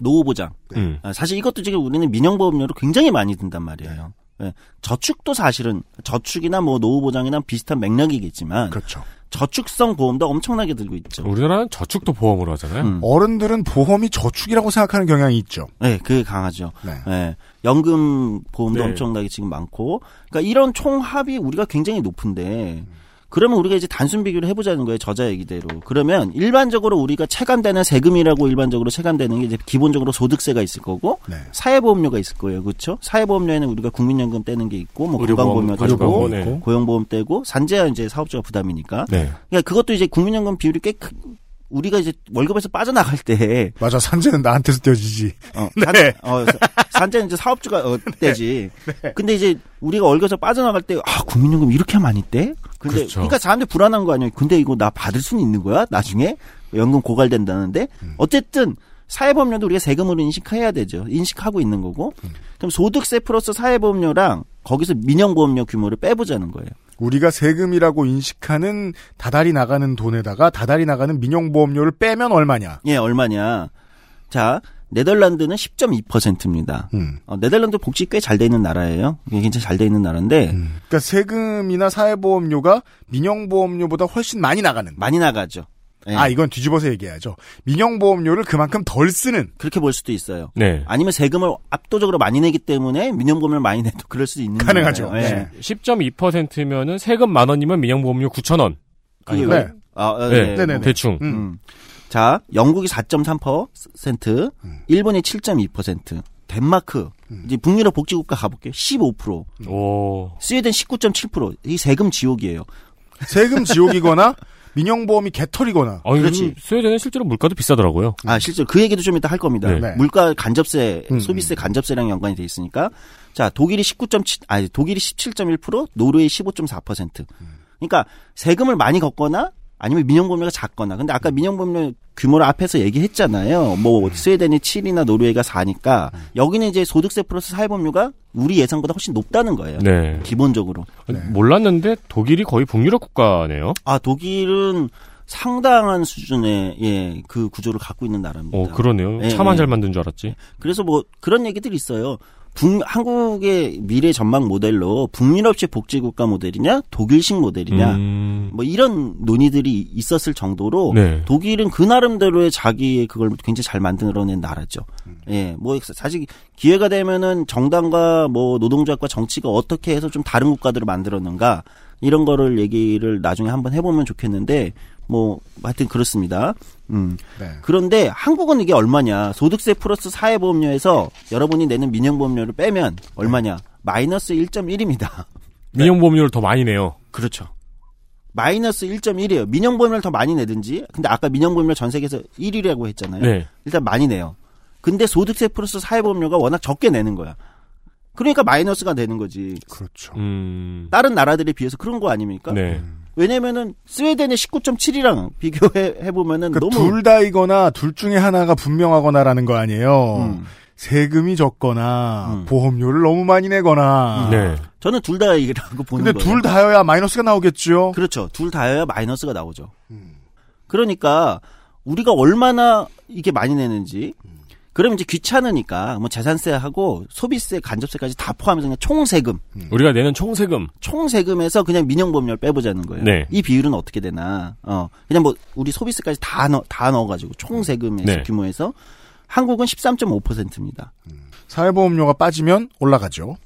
노후보장. 음. 사실 이것도 지금 우리는 민영보험료로 굉장히 많이 든단 말이에요. 네. 저축도 사실은 저축이나 뭐 노후보장이나 비슷한 맥락이겠지만. 그렇죠. 저축성 보험도 엄청나게 들고 있죠. 우리나라는 저축도 보험으로 하잖아요. 음. 어른들은 보험이 저축이라고 생각하는 경향이 있죠. 네, 그게 강하죠. 네. 네. 연금 보험도 네. 엄청나게 지금 많고. 그러니까 이런 총합이 우리가 굉장히 높은데, 그러면 우리가 이제 단순 비교를 해보자는 거예요. 저자 얘기대로. 그러면 일반적으로 우리가 체감되는 세금이라고 일반적으로 체감되는 게 이제 기본적으로 소득세가 있을 거고, 네. 사회보험료가 있을 거예요. 그렇죠? 사회보험료에는 우리가 국민연금 떼는 게 있고, 뭐 건강보험료 떼고, 네. 고용보험 떼고, 산재야 이제 사업자가 부담이니까. 네. 그러니까 그것도 이제 국민연금 비율이 꽤 크... 우리가 이제 월급에서 빠져나갈 때. 맞아, 산재는 나한테서 떼어지지. 어, 네. 산, 어, 산재는 이제 사업주가 어, 떼지. 네. 네. 근데 이제 우리가 월급에서 빠져나갈 때, 아, 국민연금 이렇게 많이 떼? 근데, 그렇죠. 그러니까 사람들이 불안한 거 아니에요. 근데 이거 나 받을 수는 있는 거야? 나중에? 연금 고갈된다는데? 음. 어쨌든, 사회보험료도 우리가 세금으로 인식해야 되죠. 인식하고 있는 거고. 음. 그럼 소득세 플러스 사회보험료랑 거기서 민영보험료 규모를 빼보자는 거예요. 우리가 세금이라고 인식하는 다달이 나가는 돈에다가 다달이 나가는 민영보험료를 빼면 얼마냐? 예, 얼마냐. 자, 네덜란드는 십 점 이 퍼센트입니다. 음. 어, 네덜란드 복지 꽤 잘 돼 있는 나라예요. 굉장히 잘 돼 있는 나라인데. 음. 그러니까 세금이나 사회보험료가 민영보험료보다 훨씬 많이 나가는. 많이 나가죠. 네. 아, 이건 뒤집어서 얘기해야죠. 민영보험료를 그만큼 덜 쓰는. 그렇게 볼 수도 있어요. 네. 아니면 세금을 압도적으로 많이 내기 때문에 민영보험료를 많이 내도 그럴 수도 있는 거예요. 가능하죠. 네. 십 점 이 퍼센트면은 세금 만 원이면 민영보험료 구천 원. 그게 네. 네. 아, 네. 네. 네네네. 대충. 음. 음. 자, 영국이 사 점 삼 퍼센트, 음. 일본이 칠 점 이 퍼센트, 덴마크, 음. 이제 북유럽 복지국가 가볼게요. 십오 퍼센트. 오. 스웨덴 십구 점 칠 퍼센트. 이 세금 지옥이에요. 세금 지옥이거나 민영보험이 개털이거나. 아, 그렇지. 스웨덴은 실제로 물가도 비싸더라고요. 아, 실제로 그 얘기도 좀 이따 할 겁니다. 네. 물가 간접세, 음, 소비세 간접세랑 연관이 돼 있으니까. 자, 독일이 십구 점 칠, 아니, 독일이 십칠 점 일 퍼센트, 노르웨이 십오 점 사 퍼센트. 음. 그러니까 세금을 많이 걷거나 아니면 민영보험료가 작거나. 근데 아까 민영보험료 규모를 앞에서 얘기했잖아요. 뭐 스웨덴이 칠이나 노르웨이가 사니까 여기는 이제 소득세 플러스 사회보험료가 우리 예상보다 훨씬 높다는 거예요. 네. 기본적으로. 네. 몰랐는데 독일이 거의 북유럽 국가네요. 아, 독일은 상당한 수준의 예, 그 구조를 갖고 있는 나라입니다. 어, 그러네요. 예, 차만 예. 잘 만든 줄 알았지. 그래서 뭐 그런 얘기들이 있어요. 북, 한국의 미래 전망 모델로 북유럽식 복지국가 모델이냐 독일식 모델이냐 음... 뭐 이런 논의들이 있었을 정도로 네. 독일은 그 나름대로의 자기의 그걸 굉장히 잘 만들어낸 나라죠. 음. 예, 뭐 사실 기회가 되면은 정당과 뭐 노동조합과 정치가 어떻게 해서 좀 다른 국가들을 만들었는가 이런 거를 얘기를 나중에 한번 해보면 좋겠는데 뭐 하여튼 그렇습니다. 음. 네. 그런데 한국은 이게 얼마냐? 소득세 플러스 사회보험료에서 여러분이 내는 민영보험료를 빼면 얼마냐? 네. 마이너스 일 점 일입니다. 민영보험료를 더 많이 내요. 그렇죠. 마이너스 일 점 일이에요. 민영보험료를 더 많이 내든지. 근데 아까 민영보험료 전 세계에서 일 위라고 했잖아요. 네. 일단 많이 내요. 근데 소득세 플러스 사회보험료가 워낙 적게 내는 거야. 그러니까 마이너스가 되는 거지. 그렇죠. 음... 다른 나라들에 비해서 그런 거 아닙니까? 네. 왜냐면은 스웨덴의 십구 점 칠이랑 비교해 보면은 그러니까 너무 둘 다이거나 둘 중에 하나가 분명하거나라는 거 아니에요. 음. 세금이 적거나 음. 보험료를 너무 많이 내거나. 네. 저는 둘 다라고 보는 거예요. 근데 둘 다여야 마이너스가 나오겠죠. 그렇죠. 둘 다여야 마이너스가 나오죠. 음. 그러니까 우리가 얼마나 이게 많이 내는지. 그럼 이제 귀찮으니까 뭐 재산세하고 소비세, 간접세까지 다 포함해서 그냥 총세금. 우리가 내는 총세금. 총세금에서 그냥 민영보험료를 빼보자는 거예요. 네. 이 비율은 어떻게 되나. 어, 그냥 뭐 우리 소비세까지 다 넣어, 다 넣어가지고 총세금의 네. 규모에서 한국은 십삼 점 오 퍼센트입니다. 음. 사회보험료가 빠지면 올라가죠.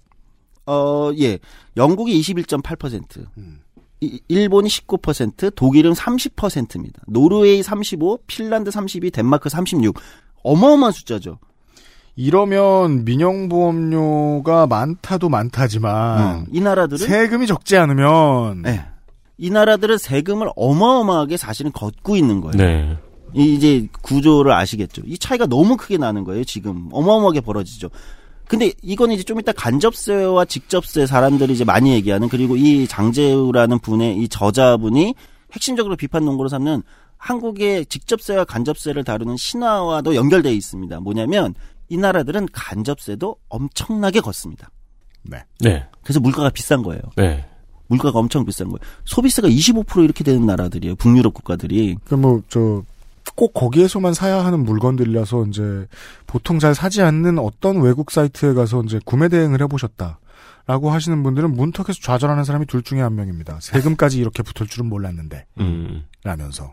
어, 예. 영국이 이십일 점 팔 퍼센트. 음. 일본이 십구 퍼센트, 독일은 삼십 퍼센트입니다. 노르웨이 삼십오, 핀란드 삼십이, 덴마크 삼십육. 어마어마한 숫자죠. 이러면 민영보험료가 많다도 많다지만 음, 이 나라들은 세금이 적지 않으면 네. 이 나라들은 세금을 어마어마하게 사실은 걷고 있는 거예요. 네. 이제 구조를 아시겠죠. 이 차이가 너무 크게 나는 거예요. 지금 어마어마하게 벌어지죠. 근데 이건 이제 좀 이따 간접세와 직접세 사람들이 이제 많이 얘기하는 그리고 이 장제우라는 분의 이 저자분이 핵심적으로 비판 논거로 삼는 한국의 직접세와 간접세를 다루는 신화와도 연결되어 있습니다. 뭐냐면 이 나라들은 간접세도 엄청나게 걷습니다. 네. 네. 그래서 물가가 비싼 거예요. 네. 물가가 엄청 비싼 거예요. 소비세가 이십오 퍼센트 이렇게 되는 나라들이에요. 북유럽 국가들이. 그럼 뭐 저 꼭 거기에서만 사야 하는 물건들이라서 이제 보통 잘 사지 않는 어떤 외국 사이트에 가서 이제 구매 대행을 해보셨다. 라고 하시는 분들은 문턱에서 좌절하는 사람이 둘 중에 한 명입니다. 세금까지 이렇게 붙을 줄은 몰랐는데. 음. 라면서.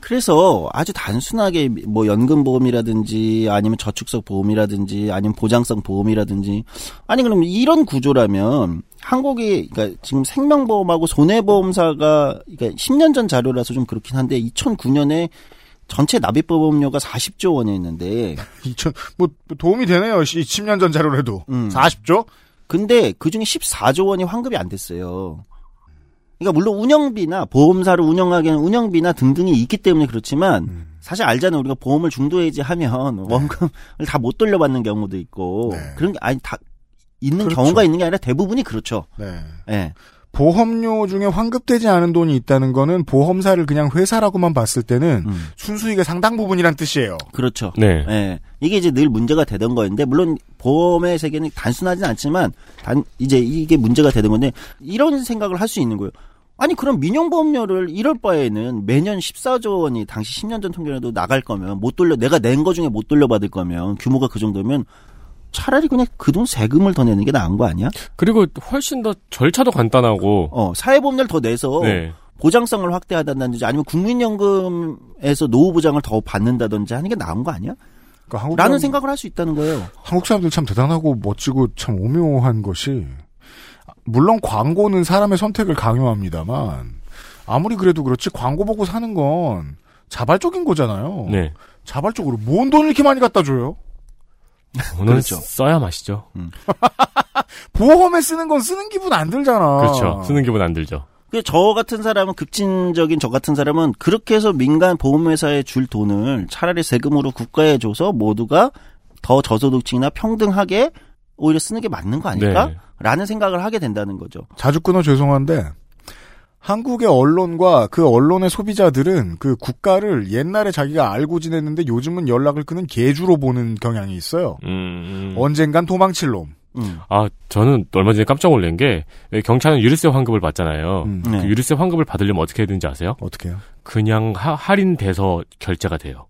그래서 아주 단순하게 뭐 연금보험이라든지 아니면 저축성 보험이라든지 아니면 보장성 보험이라든지 아니 그럼 이런 구조라면 한국이 그러니까 지금 생명보험하고 손해보험사가 그러니까 십 년 전 자료라서 좀 그렇긴 한데 이천구 년에 전체 납입보험료가 사십조 원이었는데 이천 뭐 도움이 되네요. 십 년 전 자료라도 음. 사십조? 근데 그중에 십사조 원이 환급이 안 됐어요. 그러니까 물론 운영비나 보험사를 운영하기에는 운영비나 등등이 있기 때문에 그렇지만 음. 사실 알잖아요. 우리가 보험을 중도 해지하면 네. 원금을 다 못 돌려받는 경우도 있고 네. 그런 게 아니 다 있는 그렇죠. 경우가 있는 게 아니라 대부분이 그렇죠. 네. 네. 보험료 중에 환급되지 않은 돈이 있다는 거는 보험사를 그냥 회사라고만 봤을 때는 음. 순수익의 상당 부분이란 뜻이에요. 그렇죠. 네. 네. 이게 이제 늘 문제가 되던 거였는데 물론 보험의 세계는 단순하진 않지만 단 이제 이게 문제가 되던 건데 이런 생각을 할 수 있는 거예요. 아니 그럼 민영보험료를 이럴 바에는 매년 십사조 원이 당시 십 년 전 통계에도 나갈 거면 못 돌려 내가 낸 거 중에 못 돌려받을 거면 규모가 그 정도면 차라리 그냥 그 돈 세금을 더 내는 게 나은 거 아니야? 그리고 훨씬 더 절차도 간단하고 어 사회보험료를 더 내서 네. 보장성을 확대하다든지 아니면 국민연금에서 노후보장을 더 받는다든지 하는 게 나은 거 아니야? 그러니까 한국 라는 사람, 생각을 할 수 있다는 거예요. 한국 사람들 참 대단하고 멋지고 참 오묘한 것이 물론 광고는 사람의 선택을 강요합니다만 아무리 그래도 그렇지 광고 보고 사는 건 자발적인 거잖아요. 네. 자발적으로 뭔 돈을 이렇게 많이 갖다 줘요? 오늘 그렇죠. 써야 맛이죠. 음. 보험에 쓰는 건 쓰는 기분 안 들잖아. 그렇죠. 쓰는 기분 안 들죠. 저 같은 사람은 급진적인 저 같은 사람은 그렇게 해서 민간 보험회사에 줄 돈을 차라리 세금으로 국가에 줘서 모두가 더 저소득층이나 평등하게 오히려 쓰는 게 맞는 거 아닐까? 네. 라는 생각을 하게 된다는 거죠. 자주 끊어 죄송한데 한국의 언론과 그 언론의 소비자들은 그 국가를 옛날에 자기가 알고 지냈는데 요즘은 연락을 끊은 개주로 보는 경향이 있어요. 음, 음. 언젠간 도망칠 놈. 음. 아, 저는 얼마 전에 깜짝 놀란 게 경찰은 유류세 환급을 받잖아요. 음. 네. 그 유류세 환급을 받으려면 어떻게 해야 되는지 아세요? 어떻게 해요? 그냥 하, 할인돼서 결제가 돼요.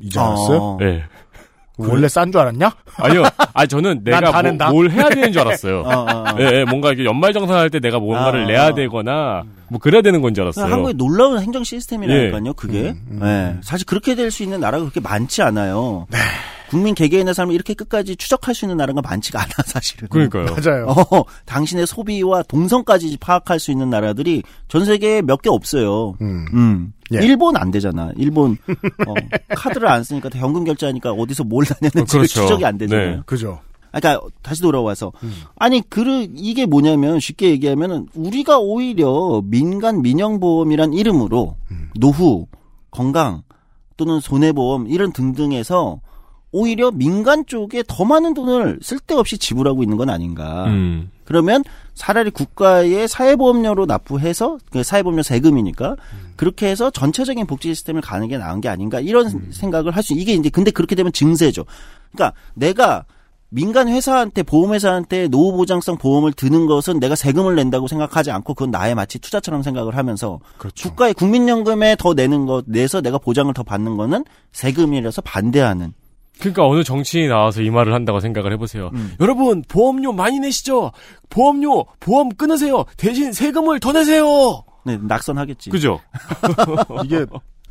이제 알았어요? 아. 네. 원래 싼 줄 알았냐? 아니요. 아니 저는 내가 뭐, 뭘 해야 되는 줄 알았어요. 어, 어, 어. 예, 예, 뭔가 이게 연말정산할 때 내가 뭔가를 아, 내야 되거나 뭐 그래야 되는 건 줄 알았어요. 한국의 놀라운 행정 시스템이라니까요. 예. 그게 음, 음. 예, 사실 그렇게 될 수 있는 나라가 그렇게 많지 않아요. 네. 국민 개개인의 삶을 이렇게 끝까지 추적할 수 있는 나라가 많지가 않아 사실은. 그러니까요. 맞아요. 어, 당신의 소비와 동선까지 파악할 수 있는 나라들이 전 세계에 몇 개 없어요. 음. 음. 예. 일본 안 되잖아. 일본 어, 카드를 안 쓰니까 다 현금 결제하니까 어디서 뭘 다녔는지 어, 그렇죠. 추적이 안 되잖아요. 네. 그죠. 그러니까 다시 돌아와서 음. 아니 그 이게 뭐냐면 쉽게 얘기하면은 우리가 오히려 민간 민영보험이란 이름으로 음. 노후, 건강 또는 손해보험 이런 등등에서 오히려 민간 쪽에 더 많은 돈을 쓸데없이 지불하고 있는 건 아닌가. 음. 그러면 차라리 국가의 사회보험료로 납부해서 사회보험료 세금이니까 음. 그렇게 해서 전체적인 복지 시스템을 가는 게 나은 게 아닌가 이런 음. 생각을 할 수 이게 이제 근데 그렇게 되면 증세죠. 그러니까 내가 민간 회사한테 보험회사한테 노후보장성 보험을 드는 것은 내가 세금을 낸다고 생각하지 않고 그건 나의 마치 투자처럼 생각을 하면서 그렇죠. 국가의 국민연금에 더 내는 것 내서 내가 보장을 더 받는 거는 세금이라서 반대하는. 그러니까 어느 정치인이 나와서 이 말을 한다고 생각을 해보세요. 음. 여러분 보험료 많이 내시죠. 보험료 보험 끊으세요. 대신 세금을 더 내세요. 네, 낙선하겠지. 그죠? 이게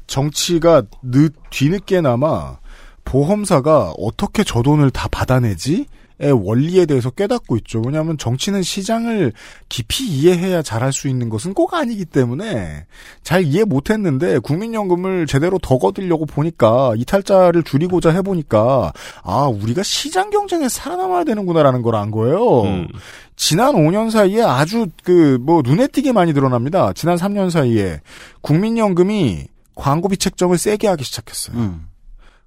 정치가 늦 뒤늦게나마 보험사가 어떻게 저 돈을 다 받아내지의 원리에 대해서 깨닫고 있죠. 왜냐하면 정치는 시장을 깊이 이해해야 잘할 수 있는 것은 꼭 아니기 때문에 잘 이해 못했는데 국민연금을 제대로 더 거들려고 보니까 이탈자를 줄이고자 해보니까 아 우리가 시장 경쟁에 살아남아야 되는구나라는 걸 안 거예요. 음. 지난 오 년 사이에 아주 그 뭐 눈에 띄게 많이 드러납니다. 지난 삼 년 사이에 국민연금이 광고비 책정을 세게 하기 시작했어요. 음.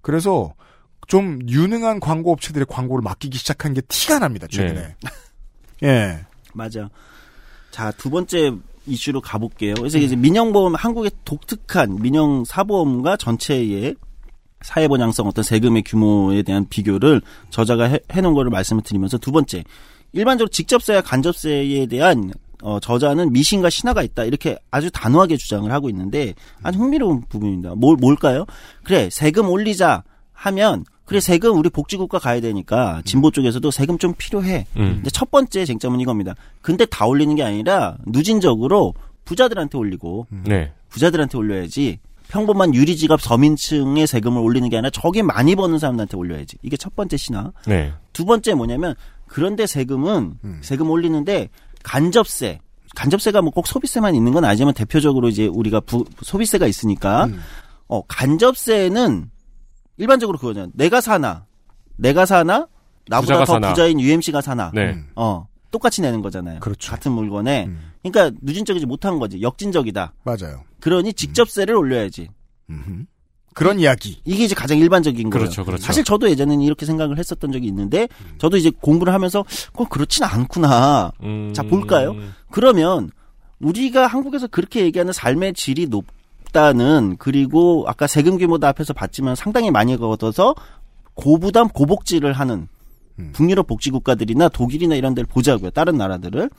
그래서 좀 유능한 광고 업체들의 광고를 맡기기 시작한 게 티가 납니다. 최근에. 예. 예. 맞아. 자, 두 번째 이슈로 가볼게요. 그래서 음. 이제 민영보험, 한국의 독특한 민영 사보험과 전체의 사회보장성 어떤 세금의 규모에 대한 비교를 저자가 해, 해놓은 거를 말씀을 드리면서 두 번째, 일반적으로 직접세와 간접세에 대한 어, 저자는 미신과 신화가 있다. 이렇게 아주 단호하게 주장을 하고 있는데, 아주 흥미로운 부분입니다. 뭘, 뭘까요? 그래, 세금 올리자 하면, 그래, 세금 우리 복지국가 가야 되니까, 진보 쪽에서도 세금 좀 필요해. 음. 근데 첫 번째 쟁점은 이겁니다. 근데 다 올리는 게 아니라, 누진적으로 부자들한테 올리고, 네. 부자들한테 올려야지, 평범한 유리지갑 서민층의 세금을 올리는 게 아니라, 저게 많이 버는 사람들한테 올려야지. 이게 첫 번째 신화. 네. 두 번째 뭐냐면, 그런데 세금은, 음. 세금 올리는데, 간접세, 간접세가 뭐 꼭 소비세만 있는 건 아니지만 대표적으로 이제 우리가 부, 소비세가 있으니까 음. 어 간접세는 일반적으로 그거잖아요. 내가 사나, 내가 사나, 나보다 더 사나. 부자인 유엠씨가 사나, 네. 어 똑같이 내는 거잖아요. 그렇죠. 같은 물건에, 음. 그러니까 누진적이지 못한 거지, 역진적이다. 맞아요. 그러니 직접세를 음. 올려야지. 음흠. 그런 이야기. 이게 이제 가장 일반적인 거예요. 그렇죠, 그렇죠. 사실 저도 예전에는 이렇게 생각을 했었던 적이 있는데, 저도 이제 공부를 하면서, 그건 그렇진 않구나. 음... 자, 볼까요? 그러면, 우리가 한국에서 그렇게 얘기하는 삶의 질이 높다는, 그리고 아까 세금 규모도 앞에서 봤지만 상당히 많이 걷어서, 고부담, 고복지를 하는, 북유럽 복지국가들이나 독일이나 이런 데를 보자고요. 다른 나라들을.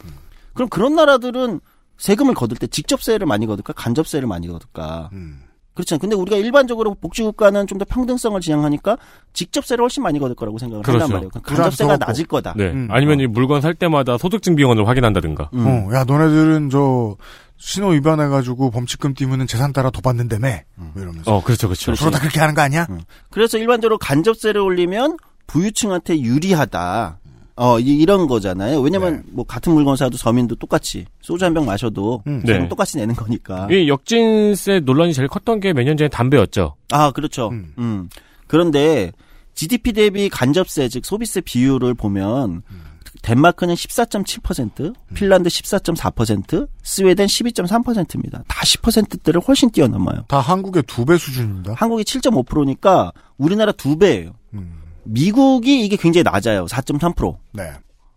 그럼 그런 나라들은 세금을 거둘 때 직접세를 많이 거둘까? 간접세를 많이 거둘까? 음. 그렇죠. 근데 우리가 일반적으로 복지국가는 좀 더 평등성을 지향하니까 직접세를 훨씬 많이 거둘 거라고 생각을 그렇죠. 한단 말이에요. 간접세가 낮을 거다. 네. 음. 아니면 어. 이 물건 살 때마다 소득증 비용을 확인한다든가. 음. 어, 야, 너네들은 저 신호 위반해가지고 범칙금 띄우면 재산 따라 더 받는다며. 음. 이러면서. 어, 그렇죠, 그렇죠. 서로 다 그렇게 하는 거 아니야? 음. 그래서 일반적으로 간접세를 올리면 부유층한테 유리하다. 어, 이, 이런 거잖아요. 왜냐면, 네. 뭐, 같은 물건 사도 서민도 똑같이, 소주 한 병 마셔도, 음. 네. 똑같이 내는 거니까. 이 역진세 논란이 제일 컸던 게 몇 년 전에 담배였죠. 아, 그렇죠. 음. 음. 그런데, 지디피 대비 간접세, 즉, 소비세 비율을 보면, 음. 덴마크는 십사 점 칠 퍼센트, 핀란드 십사 점 사 퍼센트, 스웨덴 십이 점 삼 퍼센트입니다. 다 십 퍼센트대를 훨씬 뛰어넘어요. 다 한국의 두 배 수준입니다. 한국이 칠 점 오 퍼센트니까, 우리나라 두 배예요. 음. 미국이 이게 굉장히 낮아요. 사 점 삼 퍼센트. 네.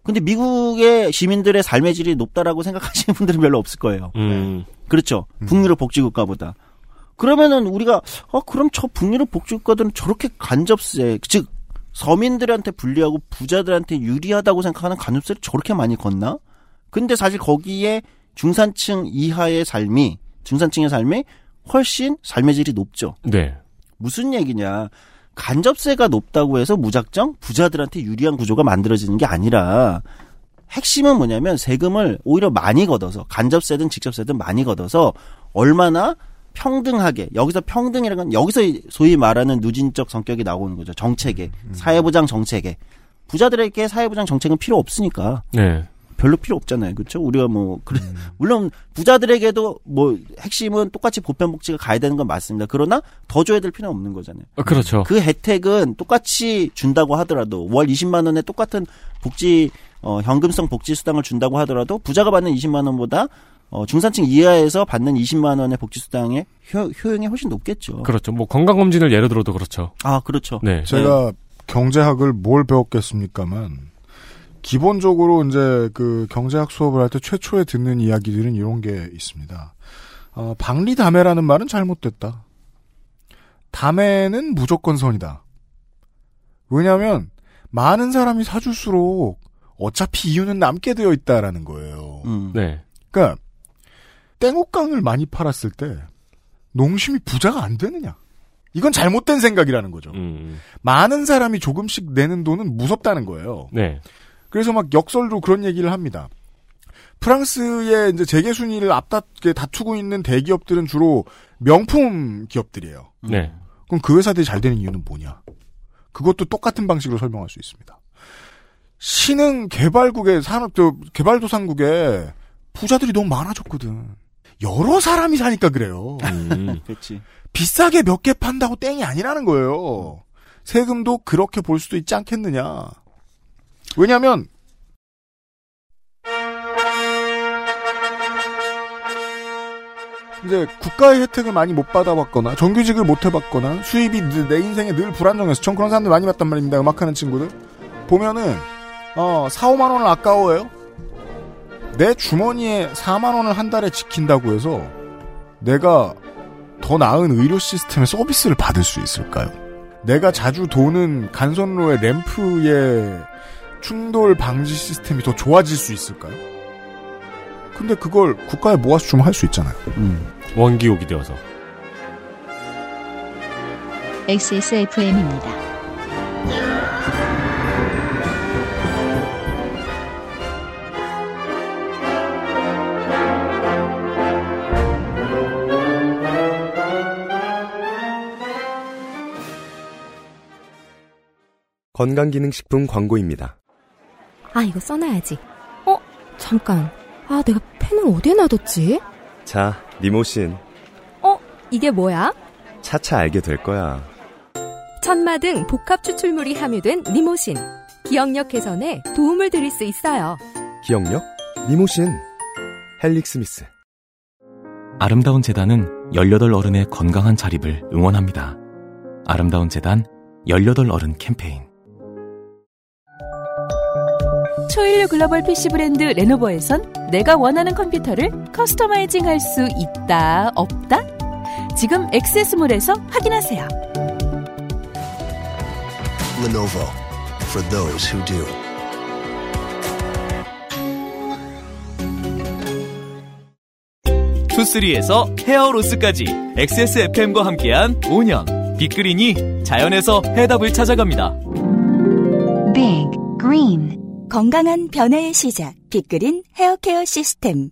근데 미국의 시민들의 삶의 질이 높다라고 생각하시는 분들은 별로 없을 거예요. 음. 그렇죠. 음. 북유럽 복지국가보다. 그러면은 우리가, 어, 그럼 저 북유럽 복지국가들은 저렇게 간접세, 즉, 서민들한테 불리하고 부자들한테 유리하다고 생각하는 간접세를 저렇게 많이 걷나? 근데 사실 거기에 중산층 이하의 삶이, 중산층의 삶이 훨씬 삶의 질이 높죠. 네. 무슨 얘기냐. 간접세가 높다고 해서 무작정 부자들한테 유리한 구조가 만들어지는 게 아니라 핵심은 뭐냐면 세금을 오히려 많이 걷어서 간접세든 직접세든 많이 걷어서 얼마나 평등하게 여기서 평등이라는 건 여기서 소위 말하는 누진적 성격이 나오는 거죠. 정책에. 사회보장 정책에. 부자들에게 사회보장 정책은 필요 없으니까. 네. 별로 필요 없잖아요. 그렇죠? 우리가 뭐 그래, 음. 물론 부자들에게도 뭐 핵심은 똑같이 보편 복지가 가야 되는 건 맞습니다. 그러나 더 줘야 될 필요는 없는 거잖아요. 어, 그렇죠. 그 혜택은 똑같이 준다고 하더라도 월 이십만 원에 똑같은 복지 어, 현금성 복지 수당을 준다고 하더라도 부자가 받는 이십만 원보다 어, 중산층 이하에서 받는 이십만 원의 복지수당의 효, 효용이 훨씬 높겠죠. 그렇죠. 뭐, 건강검진을 예를 들어도 그렇죠. 아, 그렇죠. 네. 제가 경제학을 뭘 배웠겠습니까만, 기본적으로 이제 그 경제학 수업을 할 때 최초에 듣는 이야기들은 이런 게 있습니다. 어, 방리담해라는 말은 잘못됐다. 담해는 무조건 선이다. 왜냐면, 많은 사람이 사줄수록 어차피 이유는 남게 되어 있다라는 거예요. 음. 네. 그니까, 땡옥강을 많이 팔았을 때 농심이 부자가 안 되느냐. 이건 잘못된 생각이라는 거죠. 음. 많은 사람이 조금씩 내는 돈은 무섭다는 거예요. 네. 그래서 막 역설로 그런 얘기를 합니다. 프랑스의 이제 재계 순위를 앞다투게 다투고 있는 대기업들은 주로 명품 기업들이에요. 네. 그럼 그 회사들이 잘 되는 이유는 뭐냐? 그것도 똑같은 방식으로 설명할 수 있습니다. 신흥 개발국의 산업, 개발도상국의 부자들이 너무 많아졌거든. 여러 사람이 사니까 그래요. 음, 그렇지. 비싸게 몇 개 판다고 땡이 아니라는 거예요. 세금도 그렇게 볼 수도 있지 않겠느냐. 왜냐하면 이제 국가의 혜택을 많이 못 받아봤거나 정규직을 못 해봤거나 수입이 내 인생에 늘 불안정해서 전 그런 사람들 많이 봤단 말입니다. 음악하는 친구들 보면은 어, 사, 오만 원을 아까워해요. 내 주머니에 사만 원을 한 달에 지킨다고 해서 내가 더 나은 의료 시스템의 서비스를 받을 수 있을까요? 내가 자주 도는 간선로의 램프의 충돌 방지 시스템이 더 좋아질 수 있을까요? 근데 그걸 국가에 모아서 주면 할 수 있잖아요. 음. 원기옥이 되어서. 엑스에스에프엠입니다. 건강기능식품 광고입니다. 아, 이거 써놔야지. 어? 잠깐. 아, 내가 펜을 어디에 놔뒀지? 자, 리모신. 어? 이게 뭐야? 차차 알게 될 거야. 천마 등 복합 추출물이 함유된 리모신. 기억력 개선에 도움을 드릴 수 있어요. 기억력? 리모신. 헬릭스미스. 아름다운 재단은 열여덟 어른의 건강한 자립을 응원합니다. 아름다운 재단 열여덟 어른 캠페인. 초일류 글로벌 피씨 브랜드 레노버에선 내가 원하는 컴퓨터를 커스터마이징할 수 있다, 없다? 지금 엑세스몰에서 확인하세요. Lenovo for those who do. 투쓰리에서 헤어로스까지 엑스에스에프엠과 함께한 오 년 빅그린이 자연에서 해답을 찾아갑니다. Big Green. 건강한 변화의 시작, 빅그린 헤어케어 시스템.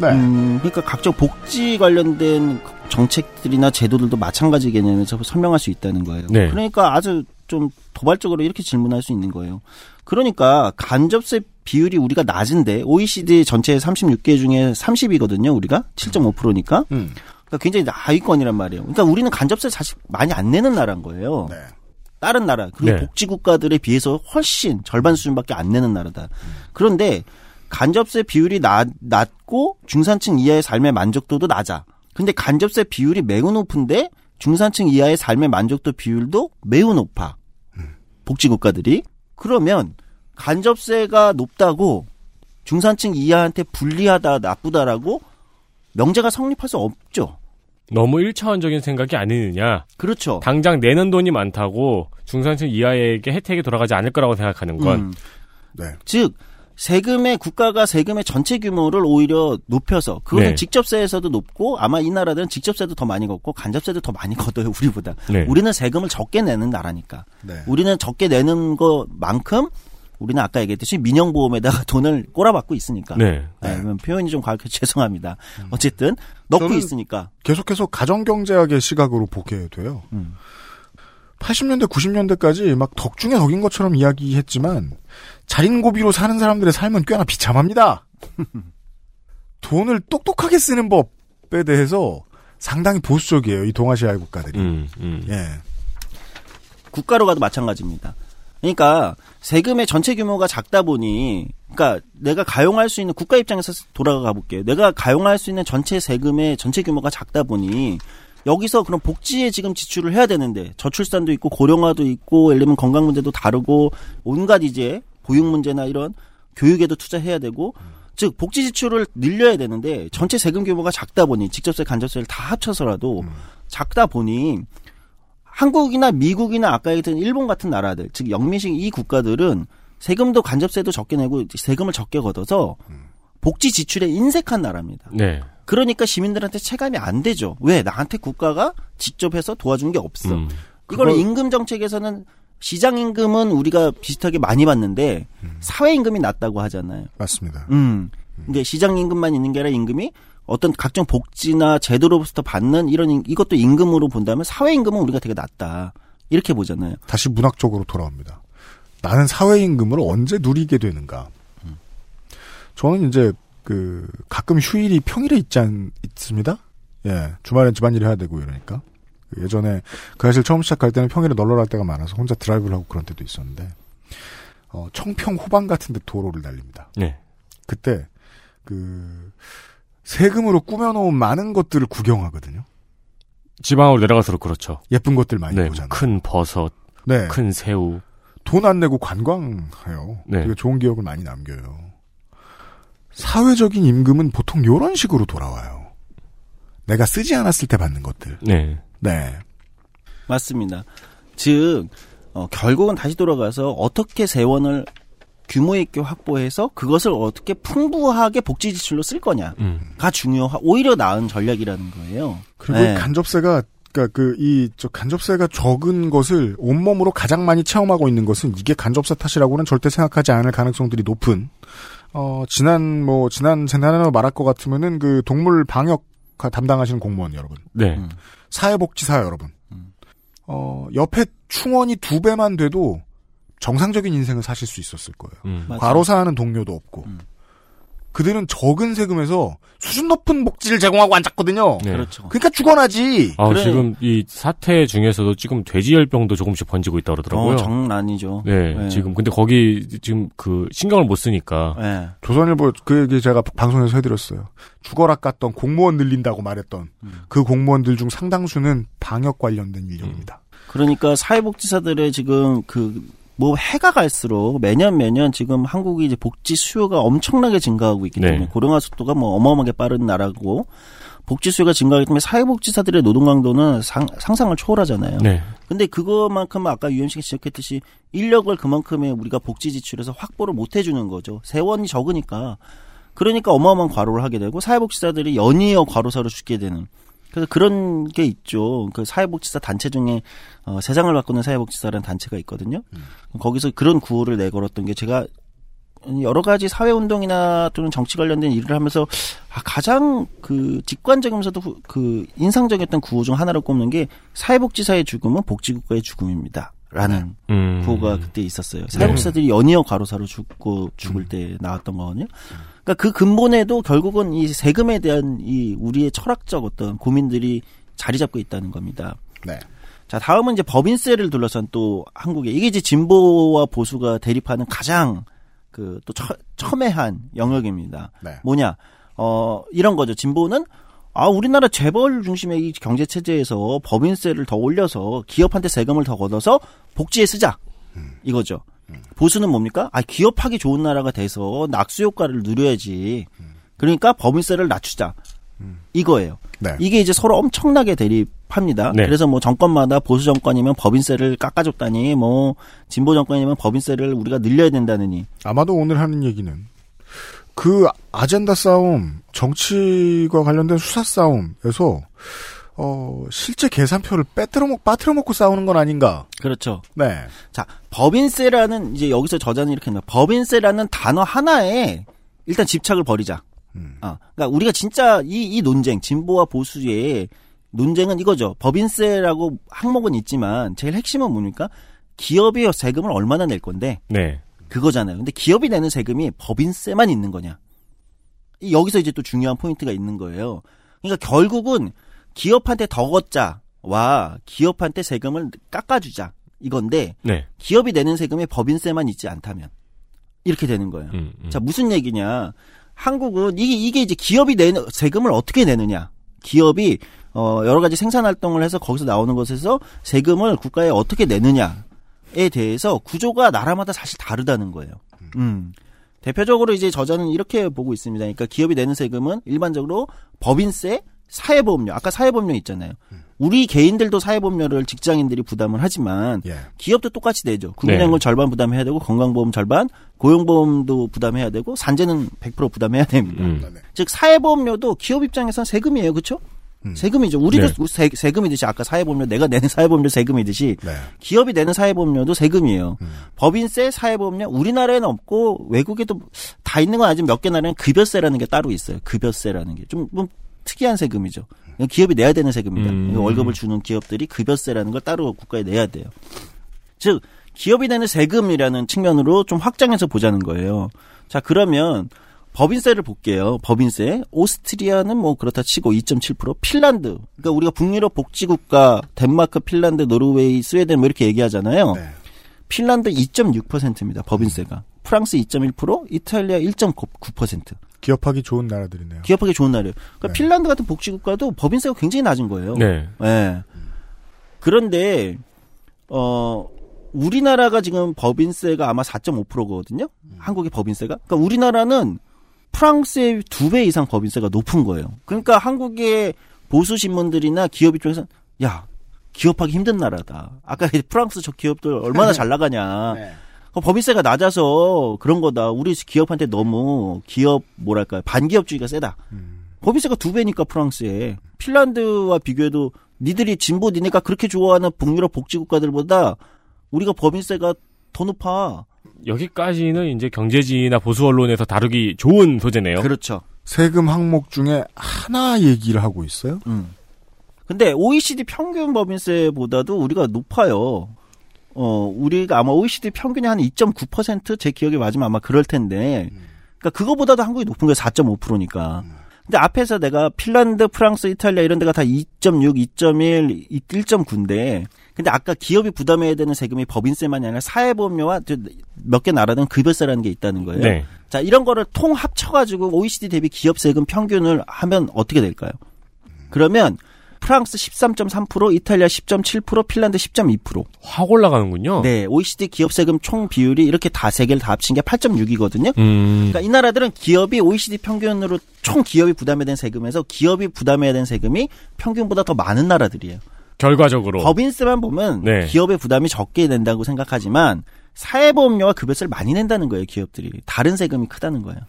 네. 음, 그러니까 각종 복지 관련된 정책들이나 제도들도 마찬가지 개념에서 설명할 수 있다는 거예요. 네. 그러니까 아주 좀 도발적으로 이렇게 질문할 수 있는 거예요. 그러니까 간접세 비율이 우리가 낮은데 오이시디 전체 삼십육 개 중에 삼십이거든요. 우리가 칠 점 오 퍼센트니까. 음. 그러니까 굉장히 하위권이란 말이에요. 그러니까 우리는 간접세 사실 많이 안 내는 나라인 거예요. 네. 다른 나라 그리고 네. 복지국가들에 비해서 훨씬 절반 수준밖에 안 내는 나라다. 음. 그런데 간접세 비율이 나, 낮고 중산층 이하의 삶의 만족도도 낮아. 근데 간접세 비율이 매우 높은데 중산층 이하의 삶의 만족도 비율도 매우 높아. 복지국가들이. 그러면 간접세가 높다고 중산층 이하한테 불리하다, 나쁘다라고 명제가 성립할 수 없죠. 너무 일 차원적인 생각이 아니느냐. 그렇죠. 당장 내는 돈이 많다고 중산층 이하에게 혜택이 돌아가지 않을 거라고 생각하는 건. 음. 네. 즉 세금의 국가가 세금의 전체 규모를 오히려 높여서 그거는 네. 직접세에서도 높고 아마 이 나라들은 직접세도 더 많이 걷고 간접세도 더 많이 걷어요. 우리보다. 네. 우리는 세금을 적게 내는 나라니까. 네. 우리는 적게 내는 것만큼 우리는 아까 얘기했듯이 민영보험에다가 돈을 꼬라박고 있으니까. 네. 네. 네. 표현이 좀 과격해서 죄송합니다. 음. 어쨌든 넣고 있으니까. 계속해서 가정경제학의 시각으로 보게 돼요. 음. 팔십 년대, 구십 년대까지 막 덕 중에 덕인 것처럼 이야기했지만 자린고비로 사는 사람들의 삶은 꽤나 비참합니다. 돈을 똑똑하게 쓰는 법에 대해서 상당히 보수적이에요. 이 동아시아의 국가들이. 음, 음. 예. 국가로 가도 마찬가지입니다. 그러니까 세금의 전체 규모가 작다 보니, 그러니까 내가 가용할 수 있는, 국가 입장에서 돌아가 볼게요. 내가 가용할 수 있는 전체 세금의 전체 규모가 작다 보니 여기서 그럼 복지에 지금 지출을 해야 되는데, 저출산도 있고 고령화도 있고 예를 들면 건강 문제도 다르고 온갖 이제 보육 문제나 이런 교육에도 투자해야 되고, 즉 복지 지출을 늘려야 되는데 전체 세금 규모가 작다 보니, 직접세 간접세를 다 합쳐서라도 작다 보니, 한국이나 미국이나 아까 얘기했던 일본 같은 나라들, 즉 영미식 이 국가들은 세금도 간접세도 적게 내고 세금을 적게 걷어서 복지 지출에 인색한 나라입니다. 네. 그러니까 시민들한테 체감이 안 되죠. 왜? 나한테 국가가 직접 해서 도와준 게 없어. 음. 이걸 그건... 임금 정책에서는 시장 임금은 우리가 비슷하게 많이 받는데 음. 사회 임금이 낮다고 하잖아요. 맞습니다. 음. 근데 시장 임금만 있는 게 아니라 임금이 어떤 각종 복지나 제도로부터 받는 이런, 이것도 임금으로 본다면 사회 임금은 우리가 되게 낮다. 이렇게 보잖아요. 다시 문학적으로 돌아옵니다. 나는 사회 임금을 언제 누리게 되는가? 음. 저는 이제 그 가끔 휴일이 평일에 있지 않, 있습니다. 예, 주말엔 집안일 해야 되고 이러니까. 예전에 그 사실 처음 시작할 때는 평일에 널널 할 때가 많아서 혼자 드라이브를 하고 그런 때도 있었는데, 어, 청평 호방 같은 데 도로를 달립니다. 네. 그때 그 세금으로 꾸며놓은 많은 것들을 구경하거든요. 지방으로 내려가서 그렇죠. 예쁜 것들 많이 네, 보잖아요. 큰 버섯, 네. 큰 새우. 돈 안 내고 관광해요. 네. 되게 좋은 기억을 많이 남겨요. 사회적인 임금은 보통 이런 식으로 돌아와요. 내가 쓰지 않았을 때 받는 것들. 네. 네. 맞습니다. 즉, 어, 결국은 다시 돌아가서 어떻게 세원을 규모 있게 확보해서 그것을 어떻게 풍부하게 복지 지출로 쓸 거냐가 음. 중요하, 오히려 나은 전략이라는 거예요. 그리고 네. 간접세가, 그러니까 그 이 저 간접세가 적은 것을 온몸으로 가장 많이 체험하고 있는 것은, 이게 간접세 탓이라고는 절대 생각하지 않을 가능성들이 높은, 어, 지난 뭐 지난 재난으로 말할 것 같으면은 그 동물 방역 담당하시는 공무원 여러분, 네. 음. 사회복지사 여러분, 음. 어, 옆에 충원이 두 배만 돼도 정상적인 인생을 사실 수 있었을 거예요. 음. 과로사하는 동료도 없고. 음. 그들은 적은 세금에서 수준 높은 복지를 제공하고 앉았거든요. 네. 그렇죠. 그러니까 죽어나지. 아, 그래. 지금 이 사태 중에서도 지금 돼지열병도 조금씩 번지고 있다고 그러더라고요. 어, 장난 아니죠. 네, 네. 지금 근데 거기 지금 그 신경을 못 쓰니까. 네. 조선일보 그 얘기 제가 방송에서 해드렸어요. 죽어라 깠던 공무원 늘린다고 말했던 음. 그 공무원들 중 상당수는 방역 관련된 인력입니다. 음. 그러니까 사회복지사들의 지금 그 뭐 해가 갈수록 매년 매년 지금 한국이 이제 복지 수요가 엄청나게 증가하고 있기 때문에 네. 고령화 속도가 뭐 어마어마하게 빠른 나라고, 복지 수요가 증가하기 때문에 사회복지사들의 노동 강도는 상, 상상을 초월하잖아요. 네. 근데 그것만큼 아까 유엠씨가 지적했듯이 인력을 그만큼의 우리가 복지 지출에서 확보를 못 해주는 거죠. 세원이 적으니까. 그러니까 어마어마한 과로를 하게 되고 사회복지사들이 연이어 과로사로 죽게 되는. 그래서 그런 게 있죠. 그 사회복지사 단체 중에 어, 세상을 바꾸는 사회복지사라는 단체가 있거든요. 음. 거기서 그런 구호를 내걸었던 게, 제가 여러 가지 사회운동이나 또는 정치 관련된 일을 하면서 아, 가장 그 직관적이면서도 후, 그 인상적이었던 구호 중 하나를 꼽는 게, 사회복지사의 죽음은 복지국가의 죽음입니다. 라는 음. 구호가 그때 있었어요. 사회복지사들이 연이어 과로사로 죽고 죽을 음. 때 나왔던 거거든요. 그러니까 그 근본에도 결국은 이 세금에 대한 이 우리의 철학적 어떤 고민들이 자리 잡고 있다는 겁니다. 네. 자, 다음은 이제 법인세를 둘러싼 또 한국의, 이게 이제 진보와 보수가 대립하는 가장 그 또 첨예한 영역입니다. 네. 뭐냐? 어, 이런 거죠. 진보는 아, 우리나라 재벌 중심의 이 경제 체제에서 법인세를 더 올려서 기업한테 세금을 더 걷어서 복지에 쓰자. 음. 이거죠. 음. 보수는 뭡니까? 아, 기업하기 좋은 나라가 돼서 낙수 효과를 누려야지. 음. 그러니까 법인세를 낮추자. 음. 이거예요. 네. 이게 이제 서로 엄청나게 대립합니다. 네. 그래서 뭐 정권마다 보수 정권이면 법인세를 깎아줬다니, 뭐 진보 정권이면 법인세를 우리가 늘려야 된다느니. 아마도 오늘 하는 얘기는 그 아젠다 싸움, 정치와 관련된 수사 싸움에서 어, 실제 계산표를 빼뜨려 먹, 빠뜨려 먹고 싸우는 건 아닌가? 그렇죠. 네. 자, 법인세라는, 이제 여기서 저자는 이렇게 합니다. 법인세라는 단어 하나에 일단 집착을 버리자. 음. 아, 그러니까 우리가 진짜 이, 이 논쟁, 진보와 보수의 논쟁은 이거죠. 법인세라고 항목은 있지만 제일 핵심은 뭡니까? 기업이 세금을 얼마나 낼 건데. 네. 그거잖아요. 근데 기업이 내는 세금이 법인세만 있는 거냐. 여기서 이제 또 중요한 포인트가 있는 거예요. 그러니까 결국은 기업한테 더 걷자와 기업한테 세금을 깎아주자 이건데 네. 기업이 내는 세금에 법인세만 있지 않다면 이렇게 되는 거예요. 음, 음. 자, 무슨 얘기냐. 한국은 이게, 이게 이제 기업이 내는 세금을 어떻게 내느냐. 기업이 어, 여러 가지 생산 활동을 해서 거기서 나오는 것에서 세금을 국가에 어떻게 내느냐. 에 대해서 구조가 나라마다 사실 다르다는 거예요. 음. 대표적으로 이제 저자는 이렇게 보고 있습니다. 그러니까 기업이 내는 세금은 일반적으로 법인세, 사회보험료. 아까 사회보험료 있잖아요. 우리 개인들도 사회보험료를 직장인들이 부담을 하지만 예. 기업도 똑같이 내죠. 국민연금 네. 절반 부담해야 되고 건강보험 절반, 고용보험도 부담해야 되고 산재는 백 퍼센트 부담해야 됩니다. 음. 즉 사회보험료도 기업 입장에서는 세금이에요. 그렇죠? 음. 세금이죠. 우리도 네. 세, 세금이듯이 아까 사회보험료 내가 내는 사회보험료 세금이듯이 네. 기업이 내는 사회보험료도 세금이에요. 음. 법인세, 사회보험료 우리나라에는 없고 외국에도 다 있는 건 아니지만 몇 개 나라는 급여세라는 게 따로 있어요. 급여세라는 게 좀 좀 특이한 세금이죠. 기업이 내야 되는 세금입니다. 음. 월급을 주는 기업들이 급여세라는 걸 따로 국가에 내야 돼요. 즉 기업이 내는 세금이라는 측면으로 좀 확장해서 보자는 거예요. 자 그러면 법인세를 볼게요. 법인세. 오스트리아는 뭐 그렇다 치고 이 점 칠 퍼센트. 핀란드. 그러니까 우리가 북유럽 복지국가, 덴마크, 핀란드, 노르웨이, 스웨덴 뭐 이렇게 얘기하잖아요. 네. 핀란드 이 점 육 퍼센트입니다. 법인세가. 음. 프랑스 이 점 일 퍼센트, 이탈리아 일 점 구 퍼센트. 기업하기 좋은 나라들이네요. 기업하기 좋은 나라예요. 그러니까 네. 핀란드 같은 복지국가도 법인세가 굉장히 낮은 거예요. 네. 네. 그런데 어 우리나라가 지금 법인세가 아마 사 점 오 퍼센트거든요. 음. 한국의 법인세가. 그러니까 우리나라는 프랑스의 두 배 이상 법인세가 높은 거예요. 그러니까 한국의 보수 신문들이나 기업 입장에서는 야 기업하기 힘든 나라다. 아까 프랑스 저 기업들 얼마나 잘 나가냐. 네. 법인세가 낮아서 그런 거다. 우리 기업한테 너무 기업 뭐랄까요 반기업주의가 세다. 음. 법인세가 두 배니까 프랑스에 핀란드와 비교해도 니들이 진보 니네가 그렇게 좋아하는 북유럽 복지국가들보다 우리가 법인세가 더 높아. 여기까지는 이제 경제지나 보수 언론에서 다루기 좋은 소재네요. 그렇죠. 세금 항목 중에 하나 얘기를 하고 있어요. 음. 근데 오이시디 평균 법인세보다도 우리가 높아요. 어, 우리가 아마 오이시디 평균이 한 이 점 구 퍼센트 제 기억에 맞으면 아마 그럴 텐데. 음. 그러니까 그거보다도 한국이 높은 게 사 점 오 퍼센트니까. 음. 근데 앞에서 내가 핀란드, 프랑스, 이탈리아 이런 데가 다 이 점 육, 이 점 일, 일 점 구인데 근데 아까 기업이 부담해야 되는 세금이 법인세만이 아니라 사회보험료와 몇 개 나라는 급여세라는 게 있다는 거예요. 네. 자, 이런 거를 통 합쳐가지고 오이시디 대비 기업 세금 평균을 하면 어떻게 될까요? 그러면 프랑스 십삼 점 삼 퍼센트, 이탈리아 십 점 칠 퍼센트, 핀란드 십 점 이 퍼센트. 확 올라가는군요. 네. 오이시디 기업 세금 총 비율이 이렇게 다 세 개를 다 합친 게 팔 점 육이거든요. 음. 그러니까 이 나라들은 기업이 오이시디 평균으로 총 기업이 부담해야 되는 세금에서 기업이 부담해야 되는 세금이 평균보다 더 많은 나라들이에요. 결과적으로. 법인세만 보면 네. 기업의 부담이 적게 낸다고 생각하지만 사회보험료와 급여세를 많이 낸다는 거예요. 기업들이. 다른 세금이 크다는 거예요.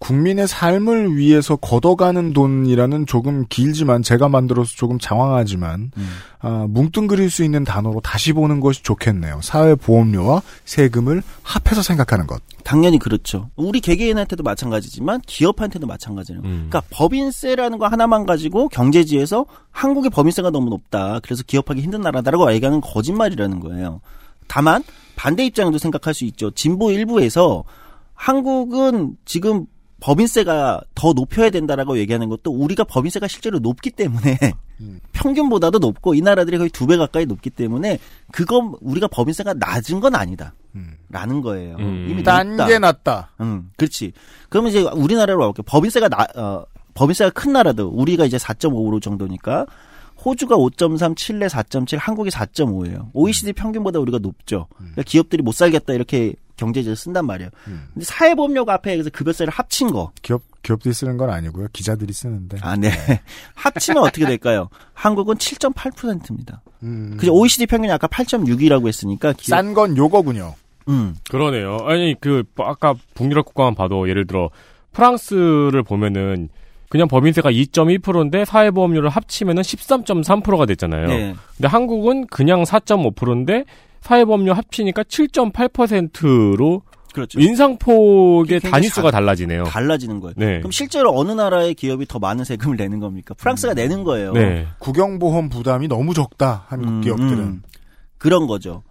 국민의 삶을 위해서 걷어가는 돈이라는 조금 길지만 제가 만들어서 조금 장황하지만 음. 아, 뭉뚱그릴 수 있는 단어로 다시 보는 것이 좋겠네요. 사회보험료와 세금을 합해서 생각하는 것. 당연히 그렇죠. 우리 개개인한테도 마찬가지지만 기업한테도 마찬가지예요. 음. 그러니까 법인세라는 거 하나만 가지고 경제지에서 한국의 법인세가 너무 높다. 그래서 기업하기 힘든 나라다라고 얘기하는 거짓말이라는 거예요. 다만 반대 입장에도 생각할 수 있죠. 진보 일부에서 한국은 지금 법인세가 더 높여야 된다라고 얘기하는 것도 우리가 법인세가 실제로 높기 때문에 음. 평균보다도 높고 이 나라들이 거의 두 배 가까이 높기 때문에 그건 우리가 법인세가 낮은 건 아니다. 라는 거예요. 음. 이미 난 게 낮다. 음, 그렇지. 그러면 이제 우리나라로 와볼게요. 법인세가 나, 어, 법인세가 큰 나라도 우리가 이제 사 점 오로 정도니까 호주가 오 점 삼, 칠레 사 점 칠, 한국이 사 점 오예요. 오이시디 평균보다 우리가 높죠. 그러니까 기업들이 못 살겠다 이렇게 경제지를 쓴단 말이에요. 음. 근데 사회보험료가 앞에 그래서 급여세를 합친 거. 기업 기업들이 쓰는 건 아니고요. 기자들이 쓰는데. 아, 네. 합치면 어떻게 될까요? 한국은 칠 점 팔 퍼센트입니다. 음. 그죠? 오이시디 평균이 아까 팔 점 육이라고 했으니까 기업... 싼 건 요거군요. 음. 그러네요. 아니 그 아까 북유럽 국가만 봐도 예를 들어 프랑스를 보면은 그냥 법인세가 이 점 일 퍼센트인데 사회보험료를 합치면은 십삼 점 삼 퍼센트가 됐잖아요. 네. 근데 한국은 그냥 사 점 오 퍼센트인데 사회보험료 합치니까 칠 점 팔 퍼센트로 그렇죠. 인상폭의 단위수가 달라지네요. 달라지는 거예요. 네. 그럼 실제로 어느 나라의 기업이 더 많은 세금을 내는 겁니까? 프랑스가 음. 내는 거예요. 네. 국영보험 부담이 너무 적다. 한국 음, 기업들은. 음. 그런 거죠.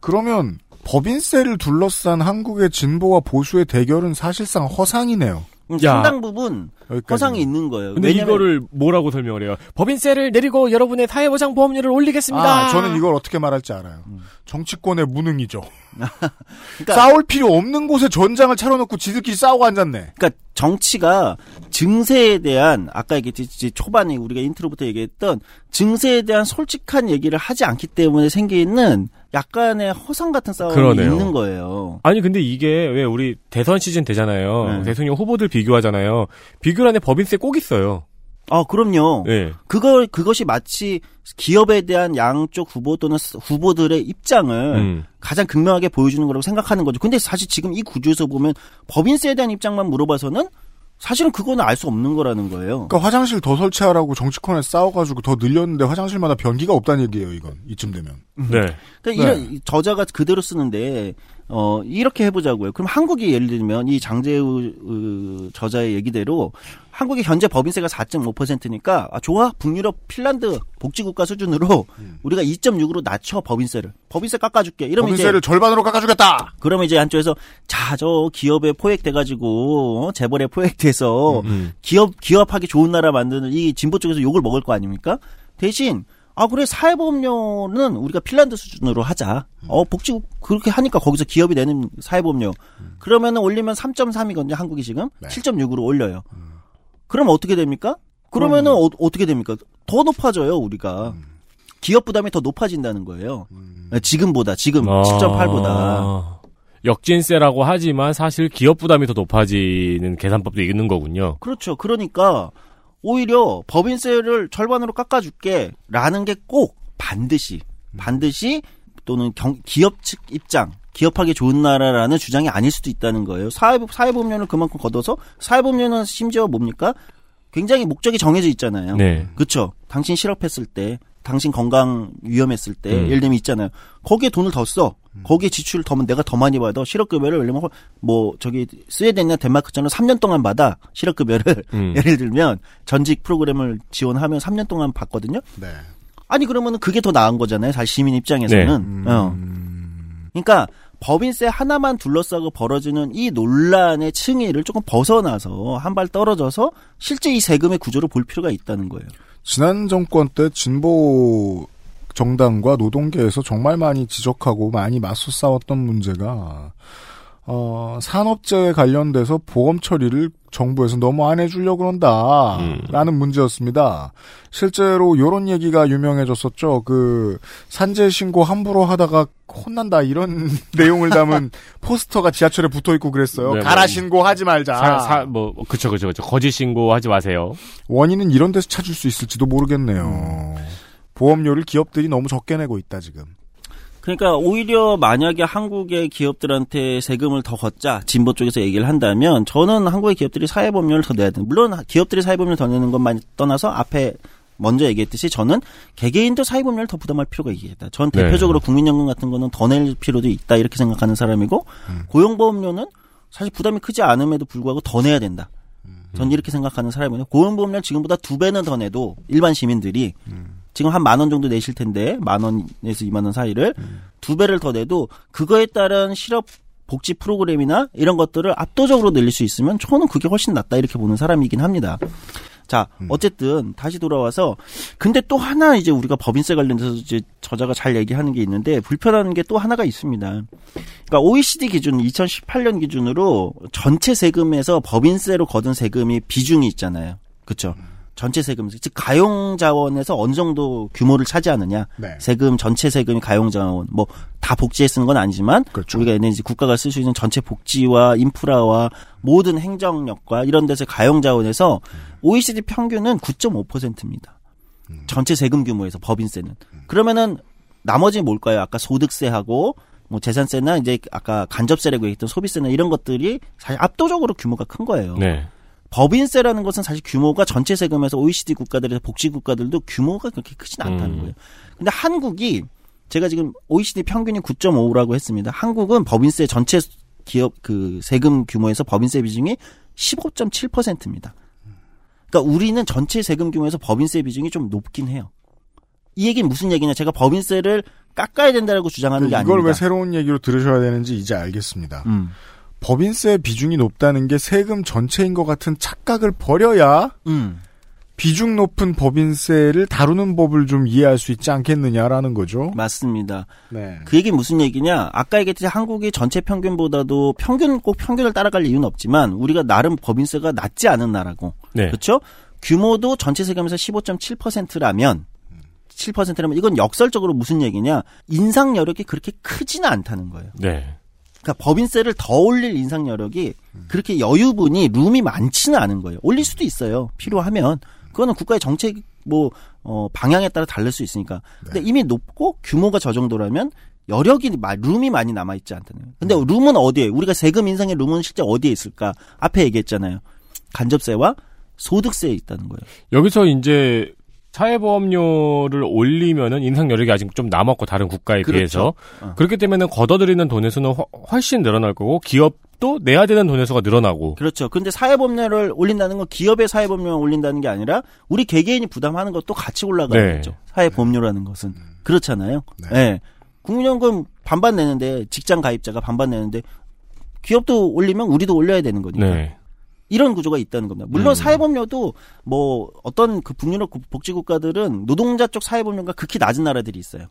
그러면 법인세를 둘러싼 한국의 진보와 보수의 대결은 사실상 허상이네요. 야. 상당 부분 여기까지는. 허상이 있는 거예요. 근데 왜냐면... 이거를 뭐라고 설명을 해요? 법인세를 내리고 여러분의 사회보장 보험료를 올리겠습니다. 아, 저는 이걸 어떻게 말할지 알아요. 음. 정치권의 무능이죠. 그러니까... 싸울 필요 없는 곳에 전장을 차려놓고 지들끼리 싸우고 앉았네. 그러니까 정치가 증세에 대한 아까 얘기했듯이 초반에 우리가 인트로부터 얘기했던 증세에 대한 솔직한 얘기를 하지 않기 때문에 생기는 약간의 허상 같은 싸움이 그러네요. 있는 거예요. 아니 근데 이게 왜 우리 대선 시즌 되잖아요. 네. 대통령 후보들 비교하잖아요. 비교란에 법인세 꼭 있어요. 아 그럼요. 네. 그걸 그것이 마치 기업에 대한 양쪽 후보 또는 후보들의 입장을 음. 가장 극명하게 보여주는 거라고 생각하는 거죠. 근데 사실 지금 이 구조에서 보면 법인세에 대한 입장만 물어봐서는 사실은 그거는 알 수 없는 거라는 거예요. 그러니까 화장실 더 설치하라고 정치권에 싸워가지고 더 늘렸는데 화장실마다 변기가 없다는 얘기예요. 이건 이쯤 되면. 네. 그러니까 네. 이런 저자가 그대로 쓰는데 어 이렇게 해보자고요. 그럼 한국이 예를 들면 이 장제우 저자의 얘기대로 한국의 현재 법인세가 사 점 오 퍼센트니까 아 좋아 북유럽 핀란드 복지국가 수준으로 음. 우리가 이 점 육으로 낮춰 법인세를 법인세 깎아줄게. 이러면 법인세를 이제, 절반으로 깎아주겠다. 그러면 이제 한쪽에서 자 저 기업에 포획돼가지고 어? 재벌에 포획돼서 음, 음. 기업 기업하기 좋은 나라 만드는 이 진보 쪽에서 욕을 먹을 거 아닙니까? 대신 아 그래 사회보험료는 우리가 핀란드 수준으로 하자. 어 복지국 그렇게 하니까 거기서 기업이 내는 사회보험료 음. 그러면은 올리면 삼 점 삼이거든요. 한국이 지금 네. 칠 점 육으로 올려요. 음. 그럼 어떻게 됩니까? 그러면은 음. 어, 어떻게 됩니까? 더 높아져요, 우리가. 음. 기업 부담이 더 높아진다는 거예요. 음. 지금보다, 지금 아. 칠 점 팔보다. 역진세라고 하지만 사실 기업 부담이 더 높아지는 계산법도 있는 거군요. 그렇죠. 그러니까 오히려 법인세를 절반으로 깎아줄게 라는 게 꼭 반드시, 반드시 또는 경, 기업 측 입장. 기업하기 좋은 나라라는 주장이 아닐 수도 있다는 거예요. 사회, 사회보험료를 그만큼 걷어서 사회보험료는 심지어 뭡니까? 굉장히 목적이 정해져 있잖아요. 네. 그렇죠. 당신 실업했을 때, 당신 건강 위험했을 때, 음. 예를 들면 있잖아요. 거기에 돈을 더 써. 거기에 지출을 더, 내가 더 많이 받아. 실업급여를 예를 들면 뭐 저기 스웨덴이나 덴마크처럼 삼 년 동안 받아. 실업급여를 음. 예를 들면 전직 프로그램을 지원하면 삼 년 동안 받거든요. 네. 아니 그러면 그게 더 나은 거잖아요. 사실 시민 입장에서는. 네. 음. 어. 그러니까 법인세 하나만 둘러싸고 벌어지는 이 논란의 층위를 조금 벗어나서 한 발 떨어져서 실제 이 세금의 구조를 볼 필요가 있다는 거예요. 지난 정권 때 진보 정당과 노동계에서 정말 많이 지적하고 많이 맞서 싸웠던 문제가 어, 산업재해 관련돼서 보험 처리를 정부에서 너무 안 해주려고 그런다라는 음. 문제였습니다. 실제로 이런 얘기가 유명해졌었죠. 그 산재 신고 함부로 하다가 혼난다 이런 내용을 담은 포스터가 지하철에 붙어있고 그랬어요. 네, 가라 뭐, 신고하지 말자. 사, 사, 뭐 그쵸 그쵸 그쵸. 거짓 신고하지 마세요. 원인은 이런 데서 찾을 수 있을지도 모르겠네요. 음. 보험료를 기업들이 너무 적게 내고 있다 지금. 그러니까 오히려 만약에 한국의 기업들한테 세금을 더 걷자 진보 쪽에서 얘기를 한다면 저는 한국의 기업들이 사회보험료를 더 내야 된다. 물론 기업들이 사회보험료를 더 내는 것만 떠나서 앞에 먼저 얘기했듯이 저는 개개인도 사회보험료를 더 부담할 필요가 있다. 전 대표적으로 네. 국민연금 같은 거는 더 낼 필요도 있다 이렇게 생각하는 사람이고 음. 고용보험료는 사실 부담이 크지 않음에도 불구하고 더 내야 된다. 음. 전 이렇게 생각하는 사람이에요. 고용보험료를 지금보다 두 배는 더 내도 일반 시민들이 음. 지금 한 만 원 정도 내실 텐데 만 원에서 이만 원 사이를 음. 두 배를 더 내도 그거에 따른 실업 복지 프로그램이나 이런 것들을 압도적으로 늘릴 수 있으면 저는 그게 훨씬 낫다 이렇게 보는 사람이긴 합니다. 자, 음. 어쨌든 다시 돌아와서 근데 또 하나 이제 우리가 법인세 관련돼서 이제 저자가 잘 얘기하는 게 있는데 불편한 게 또 하나가 있습니다. 그러니까 오이시디 기준 이천십팔 년 기준으로 전체 세금에서 법인세로 거둔 세금이 비중이 있잖아요. 그렇죠? 음. 전체 세금, 즉 가용자원에서 어느 정도 규모를 차지하느냐. 네. 세금, 전체 세금이 가용자원, 뭐 다 복지에 쓰는 건 아니지만 그렇죠. 우리가 이제 국가가 쓸 수 있는 전체 복지와 인프라와 모든 행정력과 이런 데서 가용자원에서 음. 오이시디 평균은 구 점 오 퍼센트입니다. 음. 전체 세금 규모에서 법인세는. 음. 그러면은 나머지 뭘까요? 아까 소득세하고 뭐 재산세나 이제 아까 간접세라고 얘기했던 소비세나 이런 것들이 사실 압도적으로 규모가 큰 거예요. 네. 법인세라는 것은 사실 규모가 전체 세금에서 오이시디 국가들에서 복지 국가들도 규모가 그렇게 크진 않다는 음. 거예요. 근데 한국이 제가 지금 오이시디 평균이 구 점 오라고 했습니다. 한국은 법인세 전체 기업 그 세금 규모에서 법인세 비중이 십오 점 칠 퍼센트입니다. 그러니까 우리는 전체 세금 규모에서 법인세 비중이 좀 높긴 해요. 이 얘기는 무슨 얘기냐? 제가 법인세를 깎아야 된다라고 주장하는 게 아닙니다. 이걸 왜 새로운 얘기로 들으셔야 되는지 이제 알겠습니다. 음. 법인세 비중이 높다는 게 세금 전체인 것 같은 착각을 버려야 음. 비중 높은 법인세를 다루는 법을 좀 이해할 수 있지 않겠느냐라는 거죠. 맞습니다. 네. 그 얘기는 무슨 얘기냐? 아까 얘기했듯이 한국이 전체 평균보다도 평균 꼭 평균을 따라갈 이유는 없지만 우리가 나름 법인세가 낮지 않은 나라고. 네. 그렇죠? 규모도 전체 세금에서 십오 점 칠 퍼센트라면 칠 퍼센트라면 이건 역설적으로 무슨 얘기냐? 인상 여력이 그렇게 크지는 않다는 거예요. 네. 그러니까 법인세를 더 올릴 인상 여력이 그렇게 여유분이 룸이 많지는 않은 거예요. 올릴 수도 있어요. 필요하면. 그거는 국가의 정책 뭐 어, 방향에 따라 다를 수 있으니까. 근데 네. 이미 높고 규모가 저 정도라면 여력이 룸이 많이 남아 있지 않다는 거예요. 근데 룸은 어디에? 우리가 세금 인상의 룸은 실제 어디에 있을까? 앞에 얘기했잖아요. 간접세와 소득세에 있다는 거예요. 여기서 이제 사회보험료를 올리면은 인상 여력이 아직 좀 남았고 다른 국가에 그렇죠. 비해서 어. 그렇기 때문에는 걷어들이는 돈의 수는 허, 훨씬 늘어날 거고 기업도 내야 되는 돈의 수가 늘어나고 그렇죠. 그런데 사회보험료를 올린다는 건 기업의 사회보험료만 올린다는 게 아니라 우리 개개인이 부담하는 것도 같이 올라가는 네. 거죠. 사회보험료라는 것은 그렇잖아요. 네. 네. 국민연금 반반 내는데 직장 가입자가 반반 내는데 기업도 올리면 우리도 올려야 되는 거니까. 네. 이런 구조가 있다는 겁니다. 물론 음. 사회보험료도 뭐 어떤 그 북유럽 복지국가들은 노동자 쪽 사회보험료가 극히 낮은 나라들이 있어요.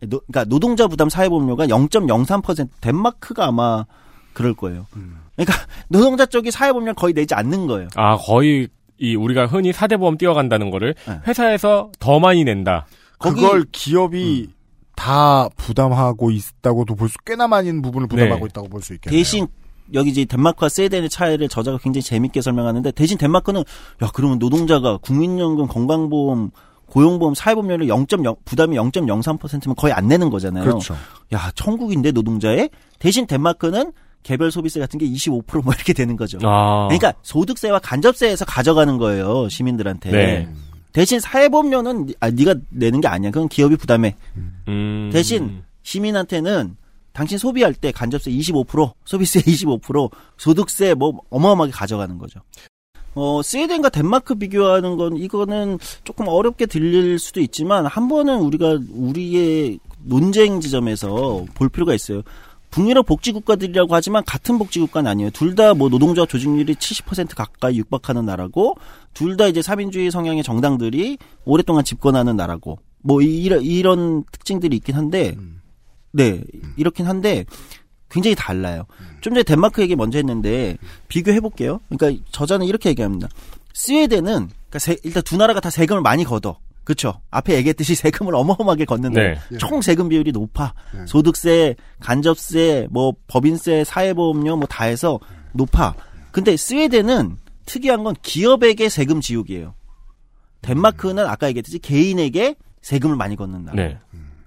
노, 그러니까 노동자 부담 사회보험료가 영 점 영삼 퍼센트 덴마크가 아마 그럴 거예요. 음. 그러니까 노동자 쪽이 사회보험료 거의 내지 않는 거예요. 아 거의 이 우리가 흔히 사대보험 뛰어간다는 거를 네. 회사에서 더 많이 낸다. 거기, 그걸 기업이 음. 다 부담하고 있다고도 볼 수 꽤나 많은 부분을 부담하고 네. 있다고 볼 수 있겠네요. 대신 여기 이제 덴마크와 스웨덴의 차이를 저자가 굉장히 재밌게 설명하는데 대신 덴마크는 야 그러면 노동자가 국민연금, 건강보험, 고용보험, 사회보험료를 영 점 영 부담이 영 점 영삼 퍼센트면 거의 안 내는 거잖아요. 그렇죠. 야 천국인데 노동자에 대신 덴마크는 개별 소비세 같은 게 이십오 퍼센트 뭐 이렇게 되는 거죠. 아. 그러니까 소득세와 간접세에서 가져가는 거예요 시민들한테. 네. 대신 사회보험료는 아 네가 내는 게 아니야. 그건 기업이 부담해. 음. 대신 시민한테는 당신 소비할 때 간접세 이십오 퍼센트, 소비세 이십오 퍼센트, 소득세 뭐 어마어마하게 가져가는 거죠. 어, 스웨덴과 덴마크 비교하는 건 이거는 조금 어렵게 들릴 수도 있지만 한 번은 우리가 우리의 논쟁 지점에서 볼 필요가 있어요. 북유럽 복지국가들이라고 하지만 같은 복지국가는 아니에요. 둘 다 뭐 노동자 조직률이 칠십 퍼센트 가까이 육박하는 나라고 둘 다 이제 삼인주의 성향의 정당들이 오랫동안 집권하는 나라고 뭐 이런, 이런 특징들이 있긴 한데 음. 네, 이렇긴 한데 굉장히 달라요. 좀 전에 덴마크 얘기 먼저 했는데 비교해볼게요. 그러니까 저자는 이렇게 얘기합니다. 스웨덴은 그러니까 세, 일단 두 나라가 다 세금을 많이 걷어. 그렇죠. 앞에 얘기했듯이 세금을 어마어마하게 걷는데 네. 총 세금 비율이 높아. 네. 소득세, 간접세, 뭐 법인세, 사회보험료 뭐 다 해서 높아. 근데 스웨덴은 특이한 건 기업에게 세금 지옥이에요. 덴마크는 아까 얘기했듯이 개인에게 세금을 많이 걷는다. 네.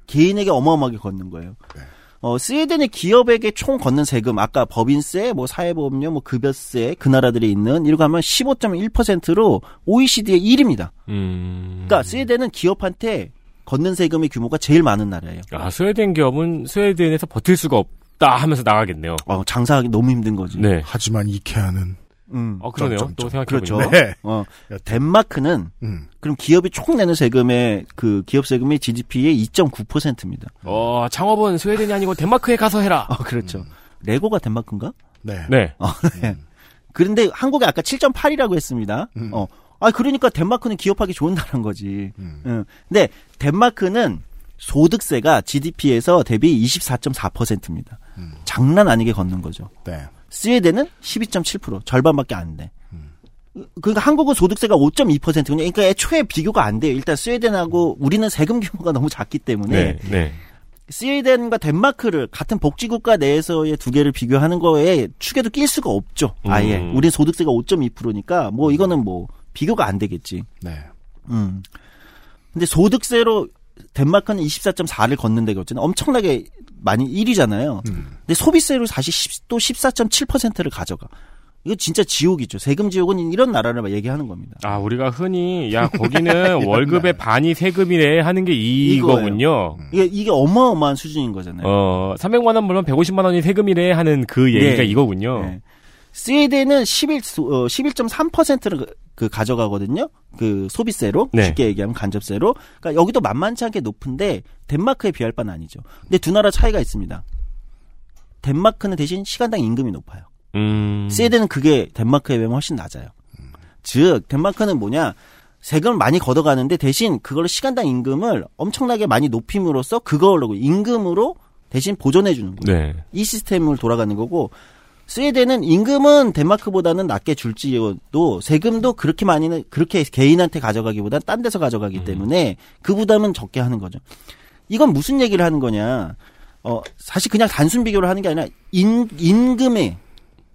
개인에게 어마어마하게 걷는 거예요. 네. 어, 스웨덴의 기업에게 총 걷는 세금, 아까 법인세, 뭐 사회보험료, 뭐 급여세, 그 나라들에 있는, 이러고 하면 십오 점 일 퍼센트로 오이시디의 일입니다. 음. 그러니까 스웨덴은 기업한테 걷는 세금의 규모가 제일 많은 나라예요. 아, 스웨덴 기업은 스웨덴에서 버틸 수가 없다 하면서 나가겠네요. 어, 장사하기 너무 힘든 거지. 네. 하지만 이케아는. 음. 어, 그러네요. 점, 점, 점. 또 생각해보죠. 그렇죠. 네. 어, 덴마크는, 음. 그럼 기업이 총 내는 세금의, 그, 기업 세금의 지디피의 이 점 구 퍼센트입니다. 어, 창업은 스웨덴이 아니고 덴마크에 가서 해라. 어, 그렇죠. 음. 레고가 덴마크인가? 네. 네. 어, 네. 음. 그런데 한국이 아까 칠 점 팔이라고 했습니다. 음. 어. 아, 그러니까 덴마크는 기업하기 좋은 나라인 거지. 음. 음. 근데 덴마크는 소득세가 지디피에서 대비 이십사 점 사 퍼센트입니다. 음. 장난 아니게 걷는 거죠. 네. 스웨덴은 십이 점 칠 퍼센트, 절반밖에 안 돼. 음. 그러니까 한국은 소득세가 오 점 이 퍼센트. 그러니까 애초에 비교가 안 돼요. 일단 스웨덴하고 우리는 세금 규모가 너무 작기 때문에. 네, 네. 스웨덴과 덴마크를 같은 복지국가 내에서의 두 개를 비교하는 거에 축에도 낄 수가 없죠. 아예. 음. 우리 소득세가 오 점 이 퍼센트니까 뭐 이거는 뭐 비교가 안 되겠지. 네. 음. 근데 소득세로 덴마크는 이십사 점 사를 걷는데 그랬잖아요. 엄청나게 많이 일이잖아요. 음. 근데 소비세로 사실 십, 또 십사 점 칠 퍼센트를 가져가. 이거 진짜 지옥이죠. 세금 지옥은 이런 나라를 얘기하는 겁니다. 아, 우리가 흔히 야 거기는 월급의 반이 세금이래 하는 게 이거군요. 이게, 이게 어마어마한 수준인 거잖아요. 어, 삼백만 원 벌면 백오십만 원이 세금이래 하는 그 얘기가 네. 이거군요. 네. 스웨덴은 십일, 십일 점 삼 퍼센트를 그 가져가거든요. 그 소비세로 네. 쉽게 얘기하면 간접세로. 그러니까 여기도 만만치 않게 높은데 덴마크에 비할 바는 아니죠. 근데 두 나라 차이가 있습니다. 덴마크는 대신 시간당 임금이 높아요. 음... 스웨덴은 그게 덴마크에 비하면 훨씬 낮아요. 음... 즉 덴마크는 뭐냐, 세금을 많이 걷어가는데 대신 그걸로 시간당 임금을 엄청나게 많이 높임으로써 그걸로 임금으로 대신 보존해 주는 거예요. 네. 이 시스템을 돌아가는 거고, 스웨덴은 임금은 덴마크보다는 낮게 줄지도 세금도 그렇게 많이는 그렇게 개인한테 가져가기보다는 딴 데서 가져가기 음... 때문에 그 부담은 적게 하는 거죠. 이건 무슨 얘기를 하는 거냐? 어, 사실 그냥 단순 비교를 하는 게 아니라 인 임금의,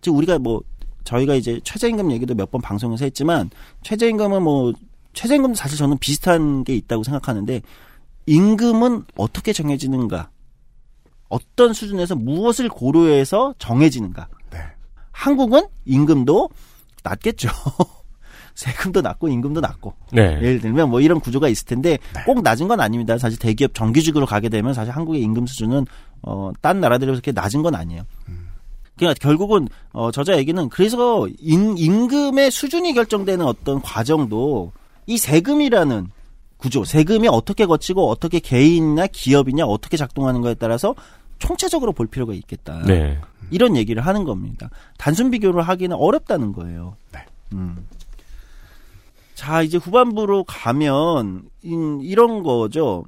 즉 우리가 뭐 저희가 이제 최저임금 얘기도 몇 번 방송에서 했지만, 최저임금은 뭐 최저임금도 사실 저는 비슷한 게 있다고 생각하는데, 임금은 어떻게 정해지는가, 어떤 수준에서 무엇을 고려해서 정해지는가. 네. 한국은 임금도 낮겠죠. 세금도 낮고 임금도 낮고. 네. 예를 들면 뭐 이런 구조가 있을 텐데 네. 꼭 낮은 건 아닙니다. 사실 대기업 정규직으로 가게 되면 사실 한국의 임금 수준은 어, 딴 나라들에서 그렇게 낮은 건 아니에요. 음. 그러니까 결국은 어, 저자 얘기는 그래서 인, 임금의 수준이 결정되는 어떤 과정도 이 세금이라는 구조, 세금이 어떻게 거치고 어떻게 개인이나 기업이냐 어떻게 작동하는 거에 따라서 총체적으로 볼 필요가 있겠다. 네. 이런 얘기를 하는 겁니다. 단순 비교를 하기는 어렵다는 거예요. 네. 음. 자, 이제 후반부로 가면 인, 이런 거죠.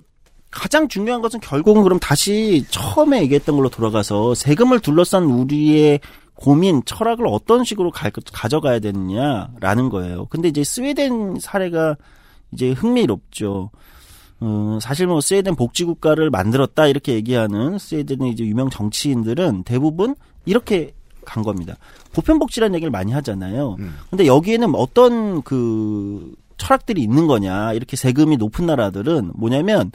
가장 중요한 것은 결국은 그럼 다시 처음에 얘기했던 걸로 돌아가서 세금을 둘러싼 우리의 고민, 철학을 어떤 식으로 가, 가져가야 되느냐라는 거예요. 근데 이제 스웨덴 사례가 이제 흥미롭죠. 어, 사실 뭐 스웨덴 복지국가를 만들었다 이렇게 얘기하는 스웨덴의 이제 유명 정치인들은 대부분 이렇게 간 겁니다. 보편복지라는 얘기를 많이 하잖아요. 음. 근데 여기에는 어떤 그 철학들이 있는 거냐. 이렇게 세금이 높은 나라들은 뭐냐면,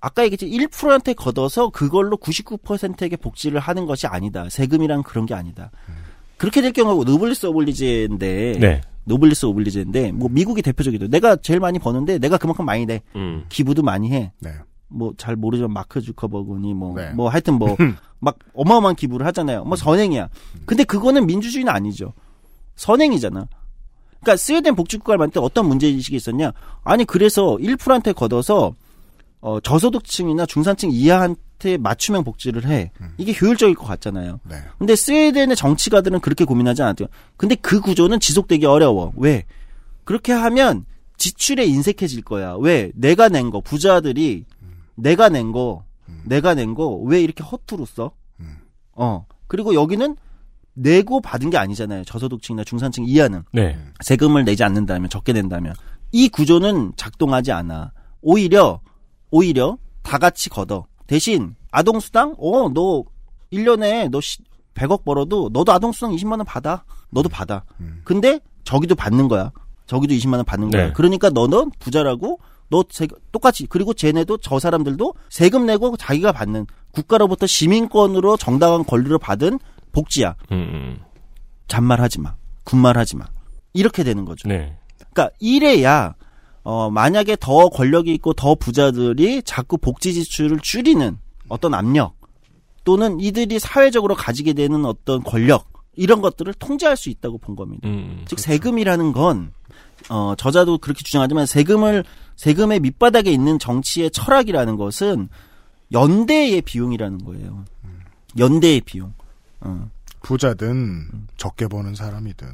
아까 얘기했지, 일 퍼센트한테 걷어서 그걸로 구십구 퍼센트에게 복지를 하는 것이 아니다. 세금이란 그런 게 아니다. 음. 그렇게 될 경우가 노블리스 오블리제인데, 네. 노블리스 오블리제인데, 뭐, 미국이 대표적이죠. 내가 제일 많이 버는데, 내가 그만큼 많이 내. 음. 기부도 많이 해. 네. 뭐, 잘 모르지만 마크 주커버그니, 뭐, 네. 뭐, 하여튼 뭐, 막, 어마어마한 기부를 하잖아요. 뭐, 선행이야. 근데 그거는 민주주의는 아니죠. 선행이잖아. 그러니까, 스웨덴 복지국가를 만들 때 어떤 문제의식이 있었냐. 아니, 그래서 일 퍼센트한테 걷어서, 어, 저소득층이나 중산층 이하한테 맞춤형 복지를 해. 음. 이게 효율적일 것 같잖아요. 네. 근데 스웨덴의 정치가들은 그렇게 고민하지 않았대요. 근데 그 구조는 지속되기 어려워. 왜? 그렇게 하면 지출에 인색해질 거야. 왜? 내가 낸 거, 부자들이 음. 내가 낸 거, 음. 내가 낸 거, 왜 이렇게 허투루 써? 음. 어. 그리고 여기는 내고 받은 게 아니잖아요. 저소득층이나 중산층 이하는. 네. 세금을 내지 않는다면, 적게 낸다면. 이 구조는 작동하지 않아. 오히려 오히려 다 같이 걷어. 대신 아동수당? 어, 너 일 년에 너 백억 벌어도 너도 아동수당 이십만 원 받아. 너도 받아. 근데 저기도 받는 거야. 저기도 이십만 원 받는 거야. 네. 그러니까 너는 부자라고 너 세, 똑같이. 그리고 쟤네도 저 사람들도 세금 내고 자기가 받는 국가로부터 시민권으로 정당한 권리를 받은 복지야. 음. 잔말하지 마. 군말하지 마. 이렇게 되는 거죠. 네. 그러니까 이래야 어, 만약에 더 권력이 있고 더 부자들이 자꾸 복지 지출을 줄이는 어떤 압력, 또는 이들이 사회적으로 가지게 되는 어떤 권력, 이런 것들을 통제할 수 있다고 본 겁니다. 음, 즉 그렇죠. 세금이라는 건 어, 저자도 그렇게 주장하지만 세금을 세금의 밑바닥에 있는 정치의 철학이라는 것은 연대의 비용이라는 거예요. 연대의 비용. 어. 부자든 음. 적게 버는 사람이든.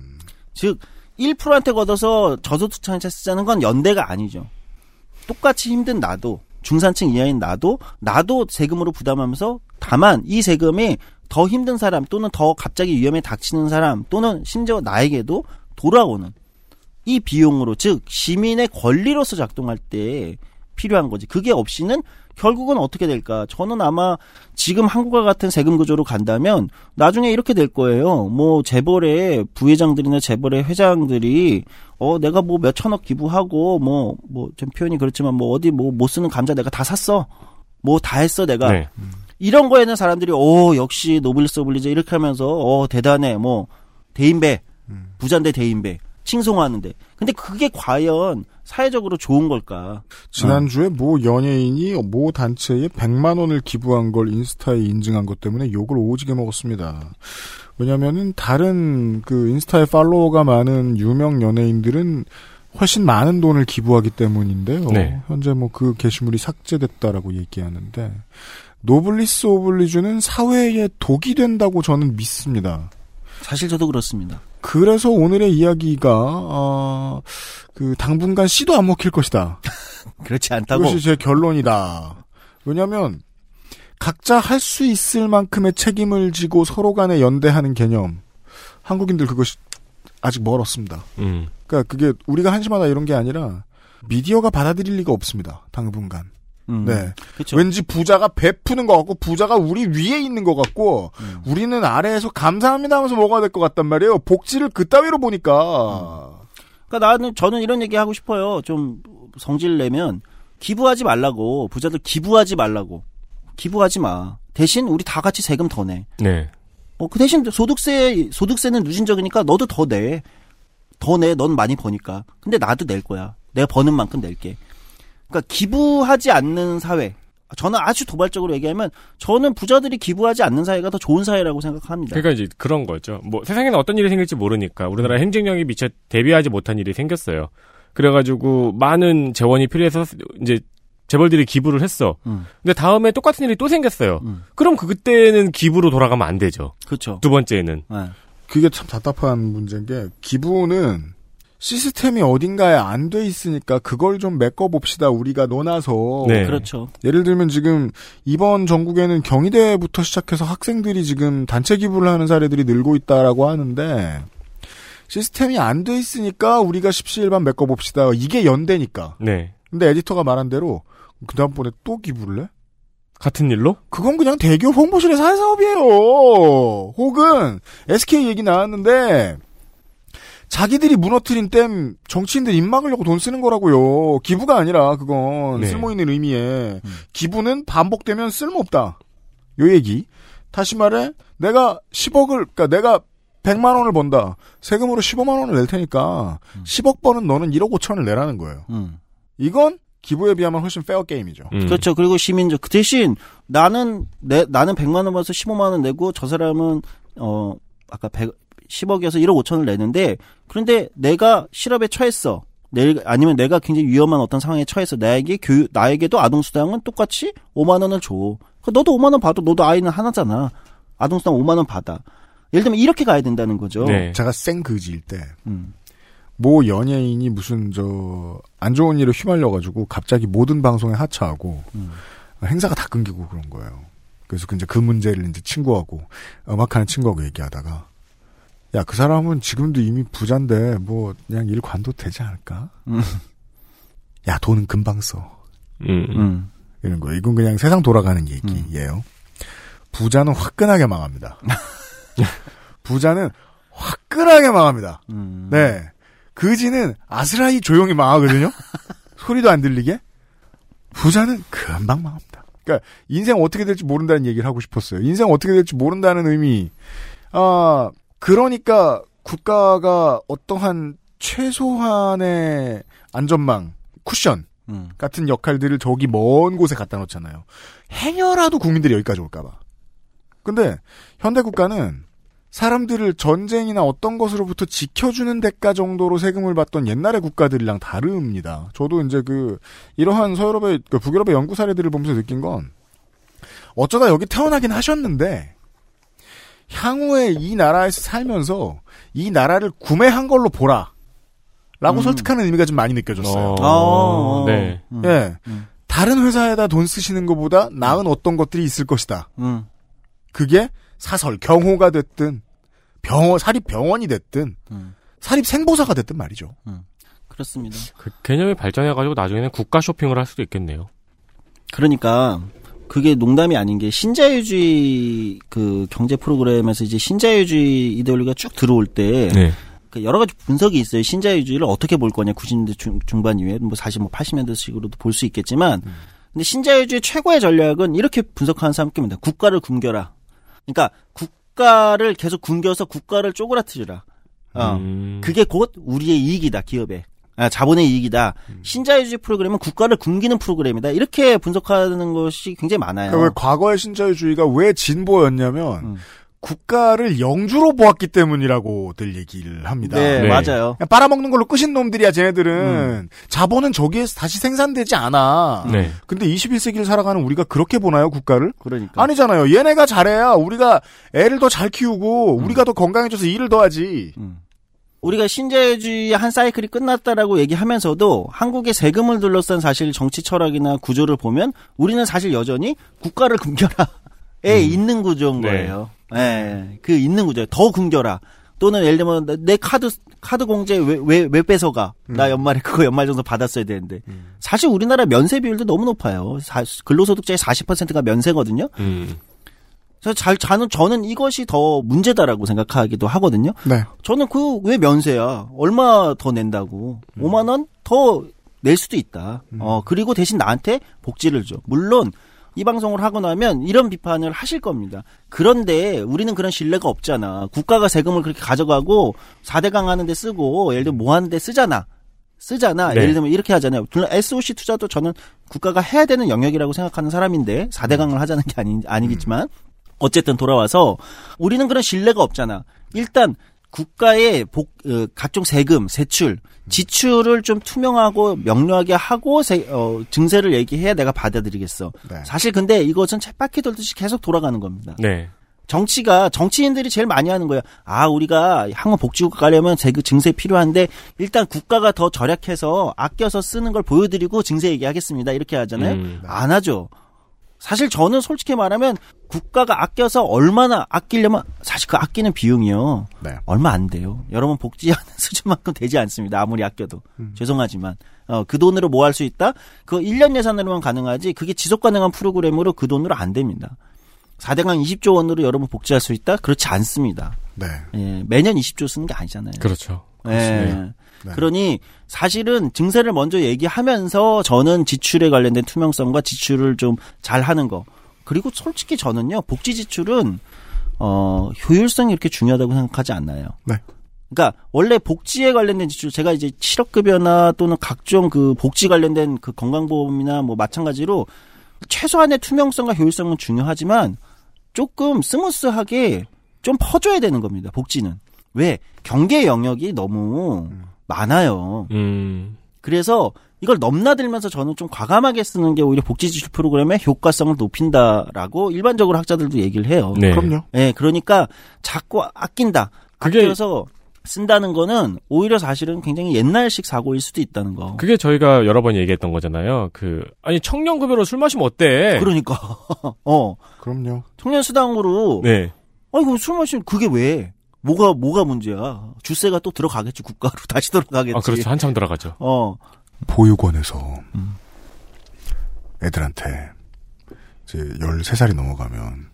즉 일 퍼센트한테 걷어서 저소득층한테 쓰자는 건 연대가 아니죠. 똑같이 힘든 나도, 중산층 이하인 나도, 나도 세금으로 부담하면서, 다만 이 세금이 더 힘든 사람 또는 더 갑자기 위험에 닥치는 사람 또는 심지어 나에게도 돌아오는 이 비용으로, 즉 시민의 권리로서 작동할 때 필요한 거지. 그게 없이는 결국은 어떻게 될까? 저는 아마 지금 한국과 같은 세금 구조로 간다면 나중에 이렇게 될 거예요. 뭐 재벌의 부회장들이나 재벌의 회장들이 어 내가 뭐 몇천억 기부하고 뭐 뭐 좀 표현이 그렇지만 뭐 어디 뭐 못 쓰는 감자 내가 다 샀어. 뭐 다 했어 내가. 네. 이런 거에는 사람들이 오 역시 노블리스 오블리제 이렇게 하면서 어 대단해 뭐 대인배, 음. 부자인데 대인배, 칭송하는데. 근데 그게 과연 사회적으로 좋은 걸까? 지난주에 모 연예인이 모 단체에 백만 원을 기부한 걸 인스타에 인증한 것 때문에 욕을 오지게 먹었습니다. 왜냐면은 다른 그 인스타에 팔로워가 많은 유명 연예인들은 훨씬 많은 돈을 기부하기 때문인데요. 네. 현재 뭐 그 게시물이 삭제됐다라고 얘기하는데, 노블리스 오블리주는 사회에 독이 된다고 저는 믿습니다. 사실 저도 그렇습니다. 그래서 오늘의 이야기가 어, 그 당분간 씨도 안 먹힐 것이다. 그렇지 않다고. 그것이 제 결론이다. 왜냐하면 각자 할 수 있을 만큼의 책임을 지고 서로 간에 연대하는 개념. 한국인들 그것이 아직 멀었습니다. 음. 그러니까 그게 우리가 한심하다 이런 게 아니라 미디어가 받아들일 리가 없습니다. 당분간. 음. 네. 그쵸. 왠지 부자가 베푸는 것 같고 부자가 우리 위에 있는 것 같고 음. 우리는 아래에서 감사합니다 하면서 먹어야 될 것 같단 말이에요. 복지를 그따위로 보니까. 음. 그러니까 나는 저는 이런 얘기 하고 싶어요. 좀 성질 내면 기부하지 말라고. 부자들 기부하지 말라고. 기부하지 마. 대신 우리 다 같이 세금 더 내. 네. 어, 그 대신 소득세 소득세는 누진적이니까 너도 더 내. 더 내. 넌 많이 버니까. 근데 나도 낼 거야. 내가 버는 만큼 낼게. 그러니까 기부하지 않는 사회. 저는 아주 도발적으로 얘기하면 저는 부자들이 기부하지 않는 사회가 더 좋은 사회라고 생각합니다. 그러니까 이제 그런 거죠. 뭐 세상에는 어떤 일이 생길지 모르니까 우리나라 행정력이 미처 대비하지 못한 일이 생겼어요. 그래가지고 많은 재원이 필요해서 이제 재벌들이 기부를 했어. 음. 근데 다음에 똑같은 일이 또 생겼어요. 음. 그럼 그때는 기부로 돌아가면 안 되죠. 그렇죠. 두 번째는. 네. 그게 참 답답한 문제인 게 기부는 시스템이 어딘가에 안 돼 있으니까 그걸 좀 메꿔봅시다. 우리가 넣어놔서. 네. 그렇죠. 예를 들면 지금 이번 전국에는 경희대부터 시작해서 학생들이 지금 단체 기부를 하는 사례들이 늘고 있다라고 하는데 시스템이 안 돼 있으니까 우리가 십시일반 메꿔봅시다. 이게 연대니까. 네. 근데 에디터가 말한 대로 그 다음번에 또 기부를 해? 같은 일로? 그건 그냥 대기업 홍보실에서 한 사업이에요. 혹은 에스케이 얘기 나왔는데 자기들이 무너뜨린 댐 정치인들 입 막으려고 돈 쓰는 거라고요. 기부가 아니라 그건 네. 쓸모있는 의미에. 음. 기부는 반복되면 쓸모없다. 요 얘기. 다시 말해 내가 십억을 그러니까 내가 백만 원을 번다. 세금으로 십오만 원을 낼 테니까 음. 십억 번은 너는 일억 오천을 내라는 거예요. 음. 이건 기부에 비하면 훨씬 페어 게임이죠. 음. 그렇죠. 그리고 시민적. 그 대신 나는 내 나는 백만 원 벌어서 십오만 원 내고 저 사람은 어 아까 백 십억이어서 일억 오천을 내는데 그런데 내가 실업에 처했어. 내, 아니면 내가 굉장히 위험한 어떤 상황에 처해서 나에게 교 나에게도 아동수당은 똑같이 오만 원을 줘. 그러니까 너도 오만 원 받아. 너도 아이는 하나잖아. 아동수당 오만 원 받아. 예를 들면 이렇게 가야 된다는 거죠. 네. 제가 생그지일 때. 음. 모 연예인이 무슨 저 안 좋은 일을 휘말려가지고 갑자기 모든 방송에 하차하고 음. 행사가 다 끊기고 그런 거예요. 그래서 이제 그 문제를 이제 친구하고 음악하는 친구하고 얘기하다가 야, 그 사람은 지금도 이미 부잔데 뭐 그냥 일 관둬도 되지 않을까? 음. 야, 돈은 금방 써. 음, 음. 이런 거. 이건 그냥 세상 돌아가는 얘기예요. 음. 부자는 화끈하게 망합니다. 부자는 화끈하게 망합니다. 음. 네. 그지는 아스라이 조용히 망하거든요. 소리도 안 들리게. 부자는 금방 망합니다. 그러니까 인생 어떻게 될지 모른다는 얘기를 하고 싶었어요. 인생 어떻게 될지 모른다는 의미. 아, 그러니까 국가가 어떠한 최소한의 안전망, 쿠션 음. 같은 역할들을 저기 먼 곳에 갖다 놓잖아요. 행여라도 국민들이 여기까지 올까 봐. 근데 현대 국가는 사람들을 전쟁이나 어떤 것으로부터 지켜주는 대가 정도로 세금을 받던 옛날의 국가들이랑 다릅니다. 저도 이제 그, 이러한 서유럽의, 그 북유럽의 연구 사례들을 보면서 느낀 건, 어쩌다 여기 태어나긴 하셨는데, 향후에 이 나라에서 살면서, 이 나라를 구매한 걸로 보라. 라고 음. 설득하는 의미가 좀 많이 느껴졌어요. 어. 어. 네. 음. 예. 음. 다른 회사에다 돈 쓰시는 것보다 나은 어떤 것들이 있을 것이다. 음. 그게, 사설 경호가 됐든 병원 사립 병원이 됐든 음. 사립 생보사가 됐든 말이죠. 음. 그렇습니다. 그 개념이 발전해가지고 나중에는 국가 쇼핑을 할 수도 있겠네요. 그러니까 그게 농담이 아닌 게 신자유주의 그 경제 프로그램에서 이제 신자유주의 이데올로기가 쭉 들어올 때. 네. 여러 가지 분석이 있어요. 신자유주의를 어떻게 볼 거냐. 구십 년대 중반 이후에 뭐 사실 뭐 팔십 년대식으로도 볼 수 있겠지만, 음. 근데 신자유주의 최고의 전략은 이렇게 분석하는 사람 꽽니다. 국가를 굶겨라. 그러니까 국가를 계속 굶겨서 국가를 쪼그라뜨리라. 어. 음. 그게 곧 우리의 이익이다, 기업의. 아, 자본의 이익이다. 음. 신자유주의 프로그램은 국가를 굶기는 프로그램이다. 이렇게 분석하는 것이 굉장히 많아요. 그러니까 왜 과거의 신자유주의가 왜 진보였냐면 음. 국가를 영주로 보았기 때문이라고 들 얘기를 합니다. 네, 네. 맞아요. 빨아먹는 걸로 끄신 놈들이야, 쟤네들은. 음. 자본은 저기에서 다시 생산되지 않아. 네. 근데 이십일 세기를 살아가는 우리가 그렇게 보나요, 국가를? 그러니까. 아니잖아요. 얘네가 잘해야 우리가 애를 더 잘 키우고 음. 우리가 더 건강해져서 일을 더 하지. 음. 우리가 신자유주의의 한 사이클이 끝났다라고 얘기하면서도 한국의 세금을 둘러싼 사실 정치 철학이나 구조를 보면 우리는 사실 여전히 국가를 굶겨라에 음. 있는 구조인 네. 거예요. 예, 그 있는 구조예요. 더 굶겨라. 또는 예를 들면 내 카드 카드 공제 왜 왜 왜 뺏어가? 음. 나 연말에 그거 연말정산 받았어야 되는데. 음. 사실 우리나라 면세 비율도 너무 높아요. 사, 근로소득자의 사십 퍼센트가 면세거든요. 음. 그래서 잘, 저는, 저는 이것이 더 문제다라고 생각하기도 하거든요. 네. 저는 그, 왜 면세야? 얼마 더 낸다고. 음. 오만 원 더 낼 수도 있다. 음. 어, 그리고 대신 나한테 복지를 줘. 물론, 이 방송을 하고 나면 이런 비판을 하실 겁니다. 그런데 우리는 그런 신뢰가 없잖아. 국가가 세금을 그렇게 가져가고, 사 대 강 하는데 쓰고, 예를 들면 뭐 하는데 쓰잖아. 쓰잖아. 네. 예를 들면 이렇게 하잖아요. 물론 에스오씨 투자도 저는 국가가 해야 되는 영역이라고 생각하는 사람인데, 사 대 강을 하자는 게 아니, 아니겠지만, 음. 어쨌든 돌아와서 우리는 그런 신뢰가 없잖아. 일단 국가의 복, 어, 각종 세금, 세출, 지출을 좀 투명하고 명료하게 하고 세, 어, 증세를 얘기해야 내가 받아들이겠어. 네. 사실 근데 이것은 쳇바퀴 돌듯이 계속 돌아가는 겁니다. 네. 정치가 정치인들이 제일 많이 하는 거야. 아, 우리가 한국 복지국가 가려면 세금 증세 필요한데 일단 국가가 더 절약해서 아껴서 쓰는 걸 보여드리고 증세 얘기하겠습니다. 이렇게 하잖아요. 음. 안 하죠. 사실 저는 솔직히 말하면 국가가 아껴서 얼마나 아끼려면 사실 그 아끼는 비용이요. 네. 얼마 안 돼요. 여러분 복지하는 수준만큼 되지 않습니다. 아무리 아껴도. 음. 죄송하지만. 어, 그 돈으로 뭐 할 수 있다? 그거 일 년 예산으로만 가능하지 그게 지속가능한 프로그램으로 그 돈으로 안 됩니다. 사 대 강 이십조 원으로 여러분 복지할 수 있다? 그렇지 않습니다. 네. 예, 매년 이십조 쓰는 게 아니잖아요. 그렇죠. 예. 네. 그러니 사실은 증세를 먼저 얘기하면서 저는 지출에 관련된 투명성과 지출을 좀 잘하는 거. 그리고 솔직히 저는요 복지 지출은 어, 효율성이 이렇게 중요하다고 생각하지 않나요? 네. 그러니까 원래 복지에 관련된 지출 제가 이제 실업급여나 또는 각종 그 복지 관련된 그 건강보험이나 뭐 마찬가지로 최소한의 투명성과 효율성은 중요하지만 조금 스무스하게 좀 퍼줘야 되는 겁니다. 복지는 왜 경계 영역이 너무 음. 많아요. 음. 그래서 이걸 넘나들면서 저는 좀 과감하게 쓰는 게 오히려 복지지출 프로그램의 효과성을 높인다라고 일반적으로 학자들도 얘기를 해요. 네. 그럼요. 네, 그러니까 자꾸 아낀다. 그게... 아껴서 쓴다는 거는 오히려 사실은 굉장히 옛날식 사고일 수도 있다는 거. 그게 저희가 여러 번 얘기했던 거잖아요. 그 아니 청년급여로 술 마시면 어때? 그러니까. 어. 그럼요. 청년수당으로. 네. 아이고 술 마시면 그게 왜? 뭐가 뭐가 문제야? 주세가 또 들어가겠지 국가로 다시 들어가겠지. 아 그렇죠 한참 들어가죠. 어 보육원에서 음. 애들한테 이제 열세 살이 넘어가면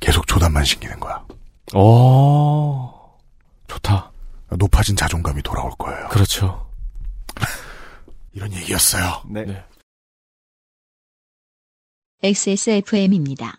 계속 조단만 신기는 거야. 오 좋다. 높아진 자존감이 돌아올 거예요. 그렇죠. 이런 얘기였어요. 네. 네. 엑스에스에프엠입니다.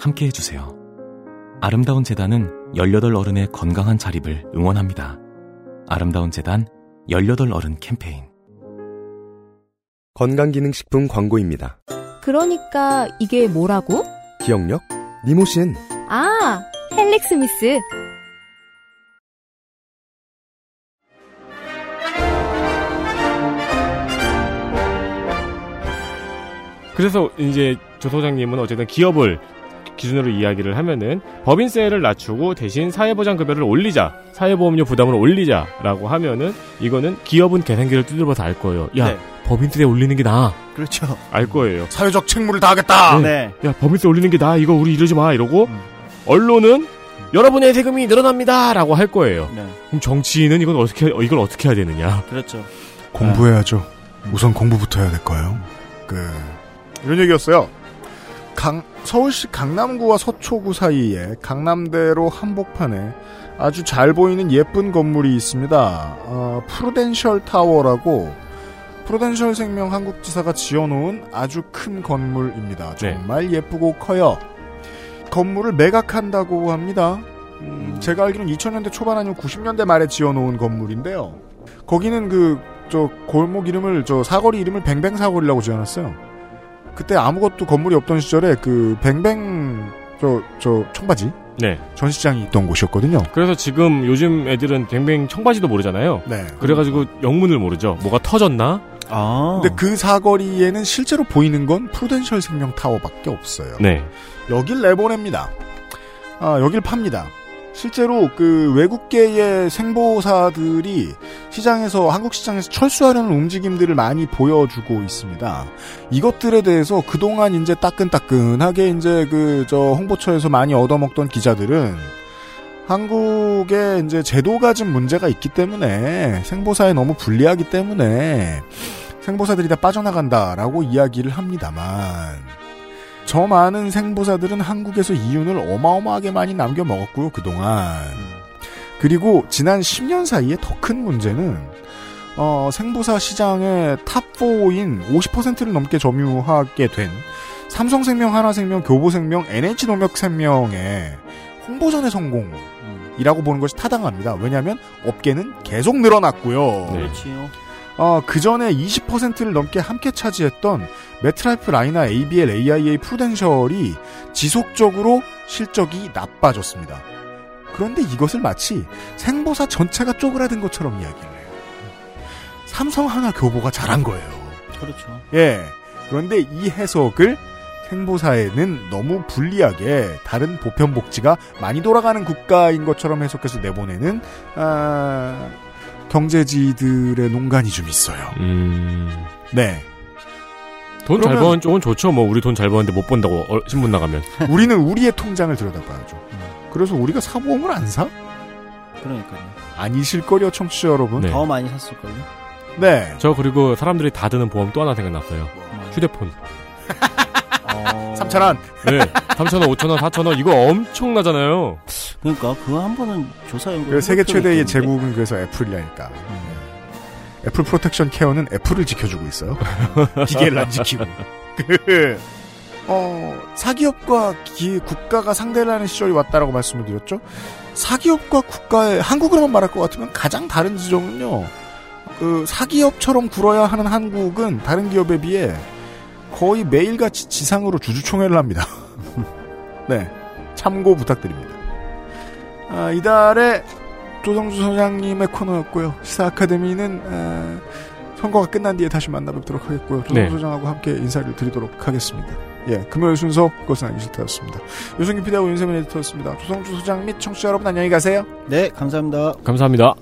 함께 해주세요. 아름다운 재단은 열여덟 어른의 건강한 자립을 응원합니다. 아름다운 재단 열여덟 어른 캠페인. 건강기능식품 광고입니다. 그러니까 이게 뭐라고? 기억력? 리모신. 아, 헬릭스미스. 그래서 이제 조 소장님은 어쨌든 기업을 기준으로 이야기를 하면은 법인세를 낮추고 대신 사회보장급여를 올리자, 사회보험료 부담을 올리자라고 하면은 이거는 기업은 계산기를 두드려봐서 알 거예요. 야, 네. 법인세 올리는 게 나아. 그렇죠. 알 거예요. 사회적 책무를 다하겠다. 네. 네. 야, 법인세 올리는 게 나아. 이거 우리 이러지 마. 이러고 음. 언론은 여러분의 세금이 늘어납니다라고 할 거예요. 네. 그럼 정치인은 이건 어떻게 이걸 어떻게 해야 되느냐? 그렇죠. 공부해야죠. 아. 우선 공부부터 해야 될 거예요. 그 이런 얘기였어요. 강 서울시 강남구와 서초구 사이에 강남대로 한복판에 아주 잘 보이는 예쁜 건물이 있습니다. 어, 프루덴셜 타워라고 프루덴셜 생명 한국지사가 지어놓은 아주 큰 건물입니다. 정말 네. 예쁘고 커요. 건물을 매각한다고 합니다. 음, 제가 알기로는 이천 년대 초반 아니면 구십 년대 말에 지어놓은 건물인데요. 거기는 그 저 골목 이름을 저 사거리 이름을 뱅뱅 사거리라고 지어놨어요. 그때 아무것도 건물이 없던 시절에 그 뱅뱅 저 저 청바지 네. 전시장이 있던 곳이었거든요. 그래서 지금 요즘 애들은 뱅뱅 청바지도 모르잖아요. 네. 그래가지고 영문을 모르죠. 뭐가 터졌나? 아. 근데 그 사거리에는 실제로 보이는 건 프루덴셜 생명 타워밖에 없어요. 네. 여길 내보냅니다. 아, 여길 팝니다. 실제로 그 외국계의 생보사들이 시장에서 한국 시장에서 철수하려는 움직임들을 많이 보여주고 있습니다. 이것들에 대해서 그동안 이제 따끈따끈하게 이제 그 저 홍보처에서 많이 얻어먹던 기자들은 한국에 이제 제도가 좀 문제가 있기 때문에 생보사에 너무 불리하기 때문에 생보사들이 다 빠져나간다라고 이야기를 합니다만 저 많은 생보사들은 한국에서 이윤을 어마어마하게 많이 남겨 먹었고요 그동안. 그리고 지난 십 년 사이에 더 큰 문제는 어, 생보사 시장의 탑사인 오십 퍼센트를 넘게 점유하게 된 삼성생명, 하나생명, 교보생명, 엔에이치농협생명의 홍보전의 성공이라고 보는 것이 타당합니다. 왜냐하면 업계는 계속 늘어났고요. 그렇지요. 어, 그 전에 이십 퍼센트를 넘게 함께 차지했던 메트라이프, 라이나, 에이비엘, 에이아이에이, 프루덴셜이 지속적으로 실적이 나빠졌습니다. 그런데 이것을 마치 생보사 전체가 쪼그라든 것처럼 이야기를 해요. 삼성, 하나, 교보가 잘한 거예요. 그렇죠. 예. 그런데 이 해석을 생보사에는 너무 불리하게 다른 보편복지가 많이 돌아가는 국가인 것처럼 해석해서 내보내는 아... 경제지들의 농간이 좀 있어요. 음... 네. 돈 잘 버는 쪽은 좋죠. 뭐 우리 돈 잘 버는데 못 번다고 어, 신문 나가면. 우리는 우리의 통장을 들여다봐야죠. 음. 그래서 우리가 사보험을 안 사? 그러니까요. 아니실걸요, 청취자 여러분. 네. 더 많이 샀을걸요. 네. 저 그리고 사람들이 다 드는 보험 또 하나 생각났어요. 음. 휴대폰. 삼천 원. 네. 삼천 원, 오천 원, 사천 원. 이거 엄청나잖아요. 그러니까 그거 한 번은 조사연구. 세계 최대의 제국은 그래서 애플이라니까. 음. 애플 프로텍션 케어는 애플을 지켜주고 있어요. 기계를 안 지키고. 그, 어, 사기업과 기, 국가가 상대를 하는 시절이 왔다라고 말씀을 드렸죠. 사기업과 국가의 한국으로만 말할 것 같으면 가장 다른 지점은요. 그 사기업처럼 굴어야 하는 한국은 다른 기업에 비해 거의 매일같이 지상으로 주주총회를 합니다. 네, 참고 부탁드립니다. 아, 이달에 조성주 소장님의 코너였고요. 시사 아카데미는 아, 선거가 끝난 뒤에 다시 만나뵙도록 하겠고요. 조성주 네. 소장하고 함께 인사를 드리도록 하겠습니다. 예, 금요일 순서 그것은 아니실 때였습니다. 유승균 피디하고 윤세민 에디터였습니다. 조성주 소장 및 청취자 여러분 안녕히 가세요. 네, 감사합니다. 감사합니다.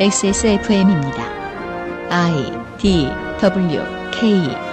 엑스에스에프엠입니다. I, D, W, K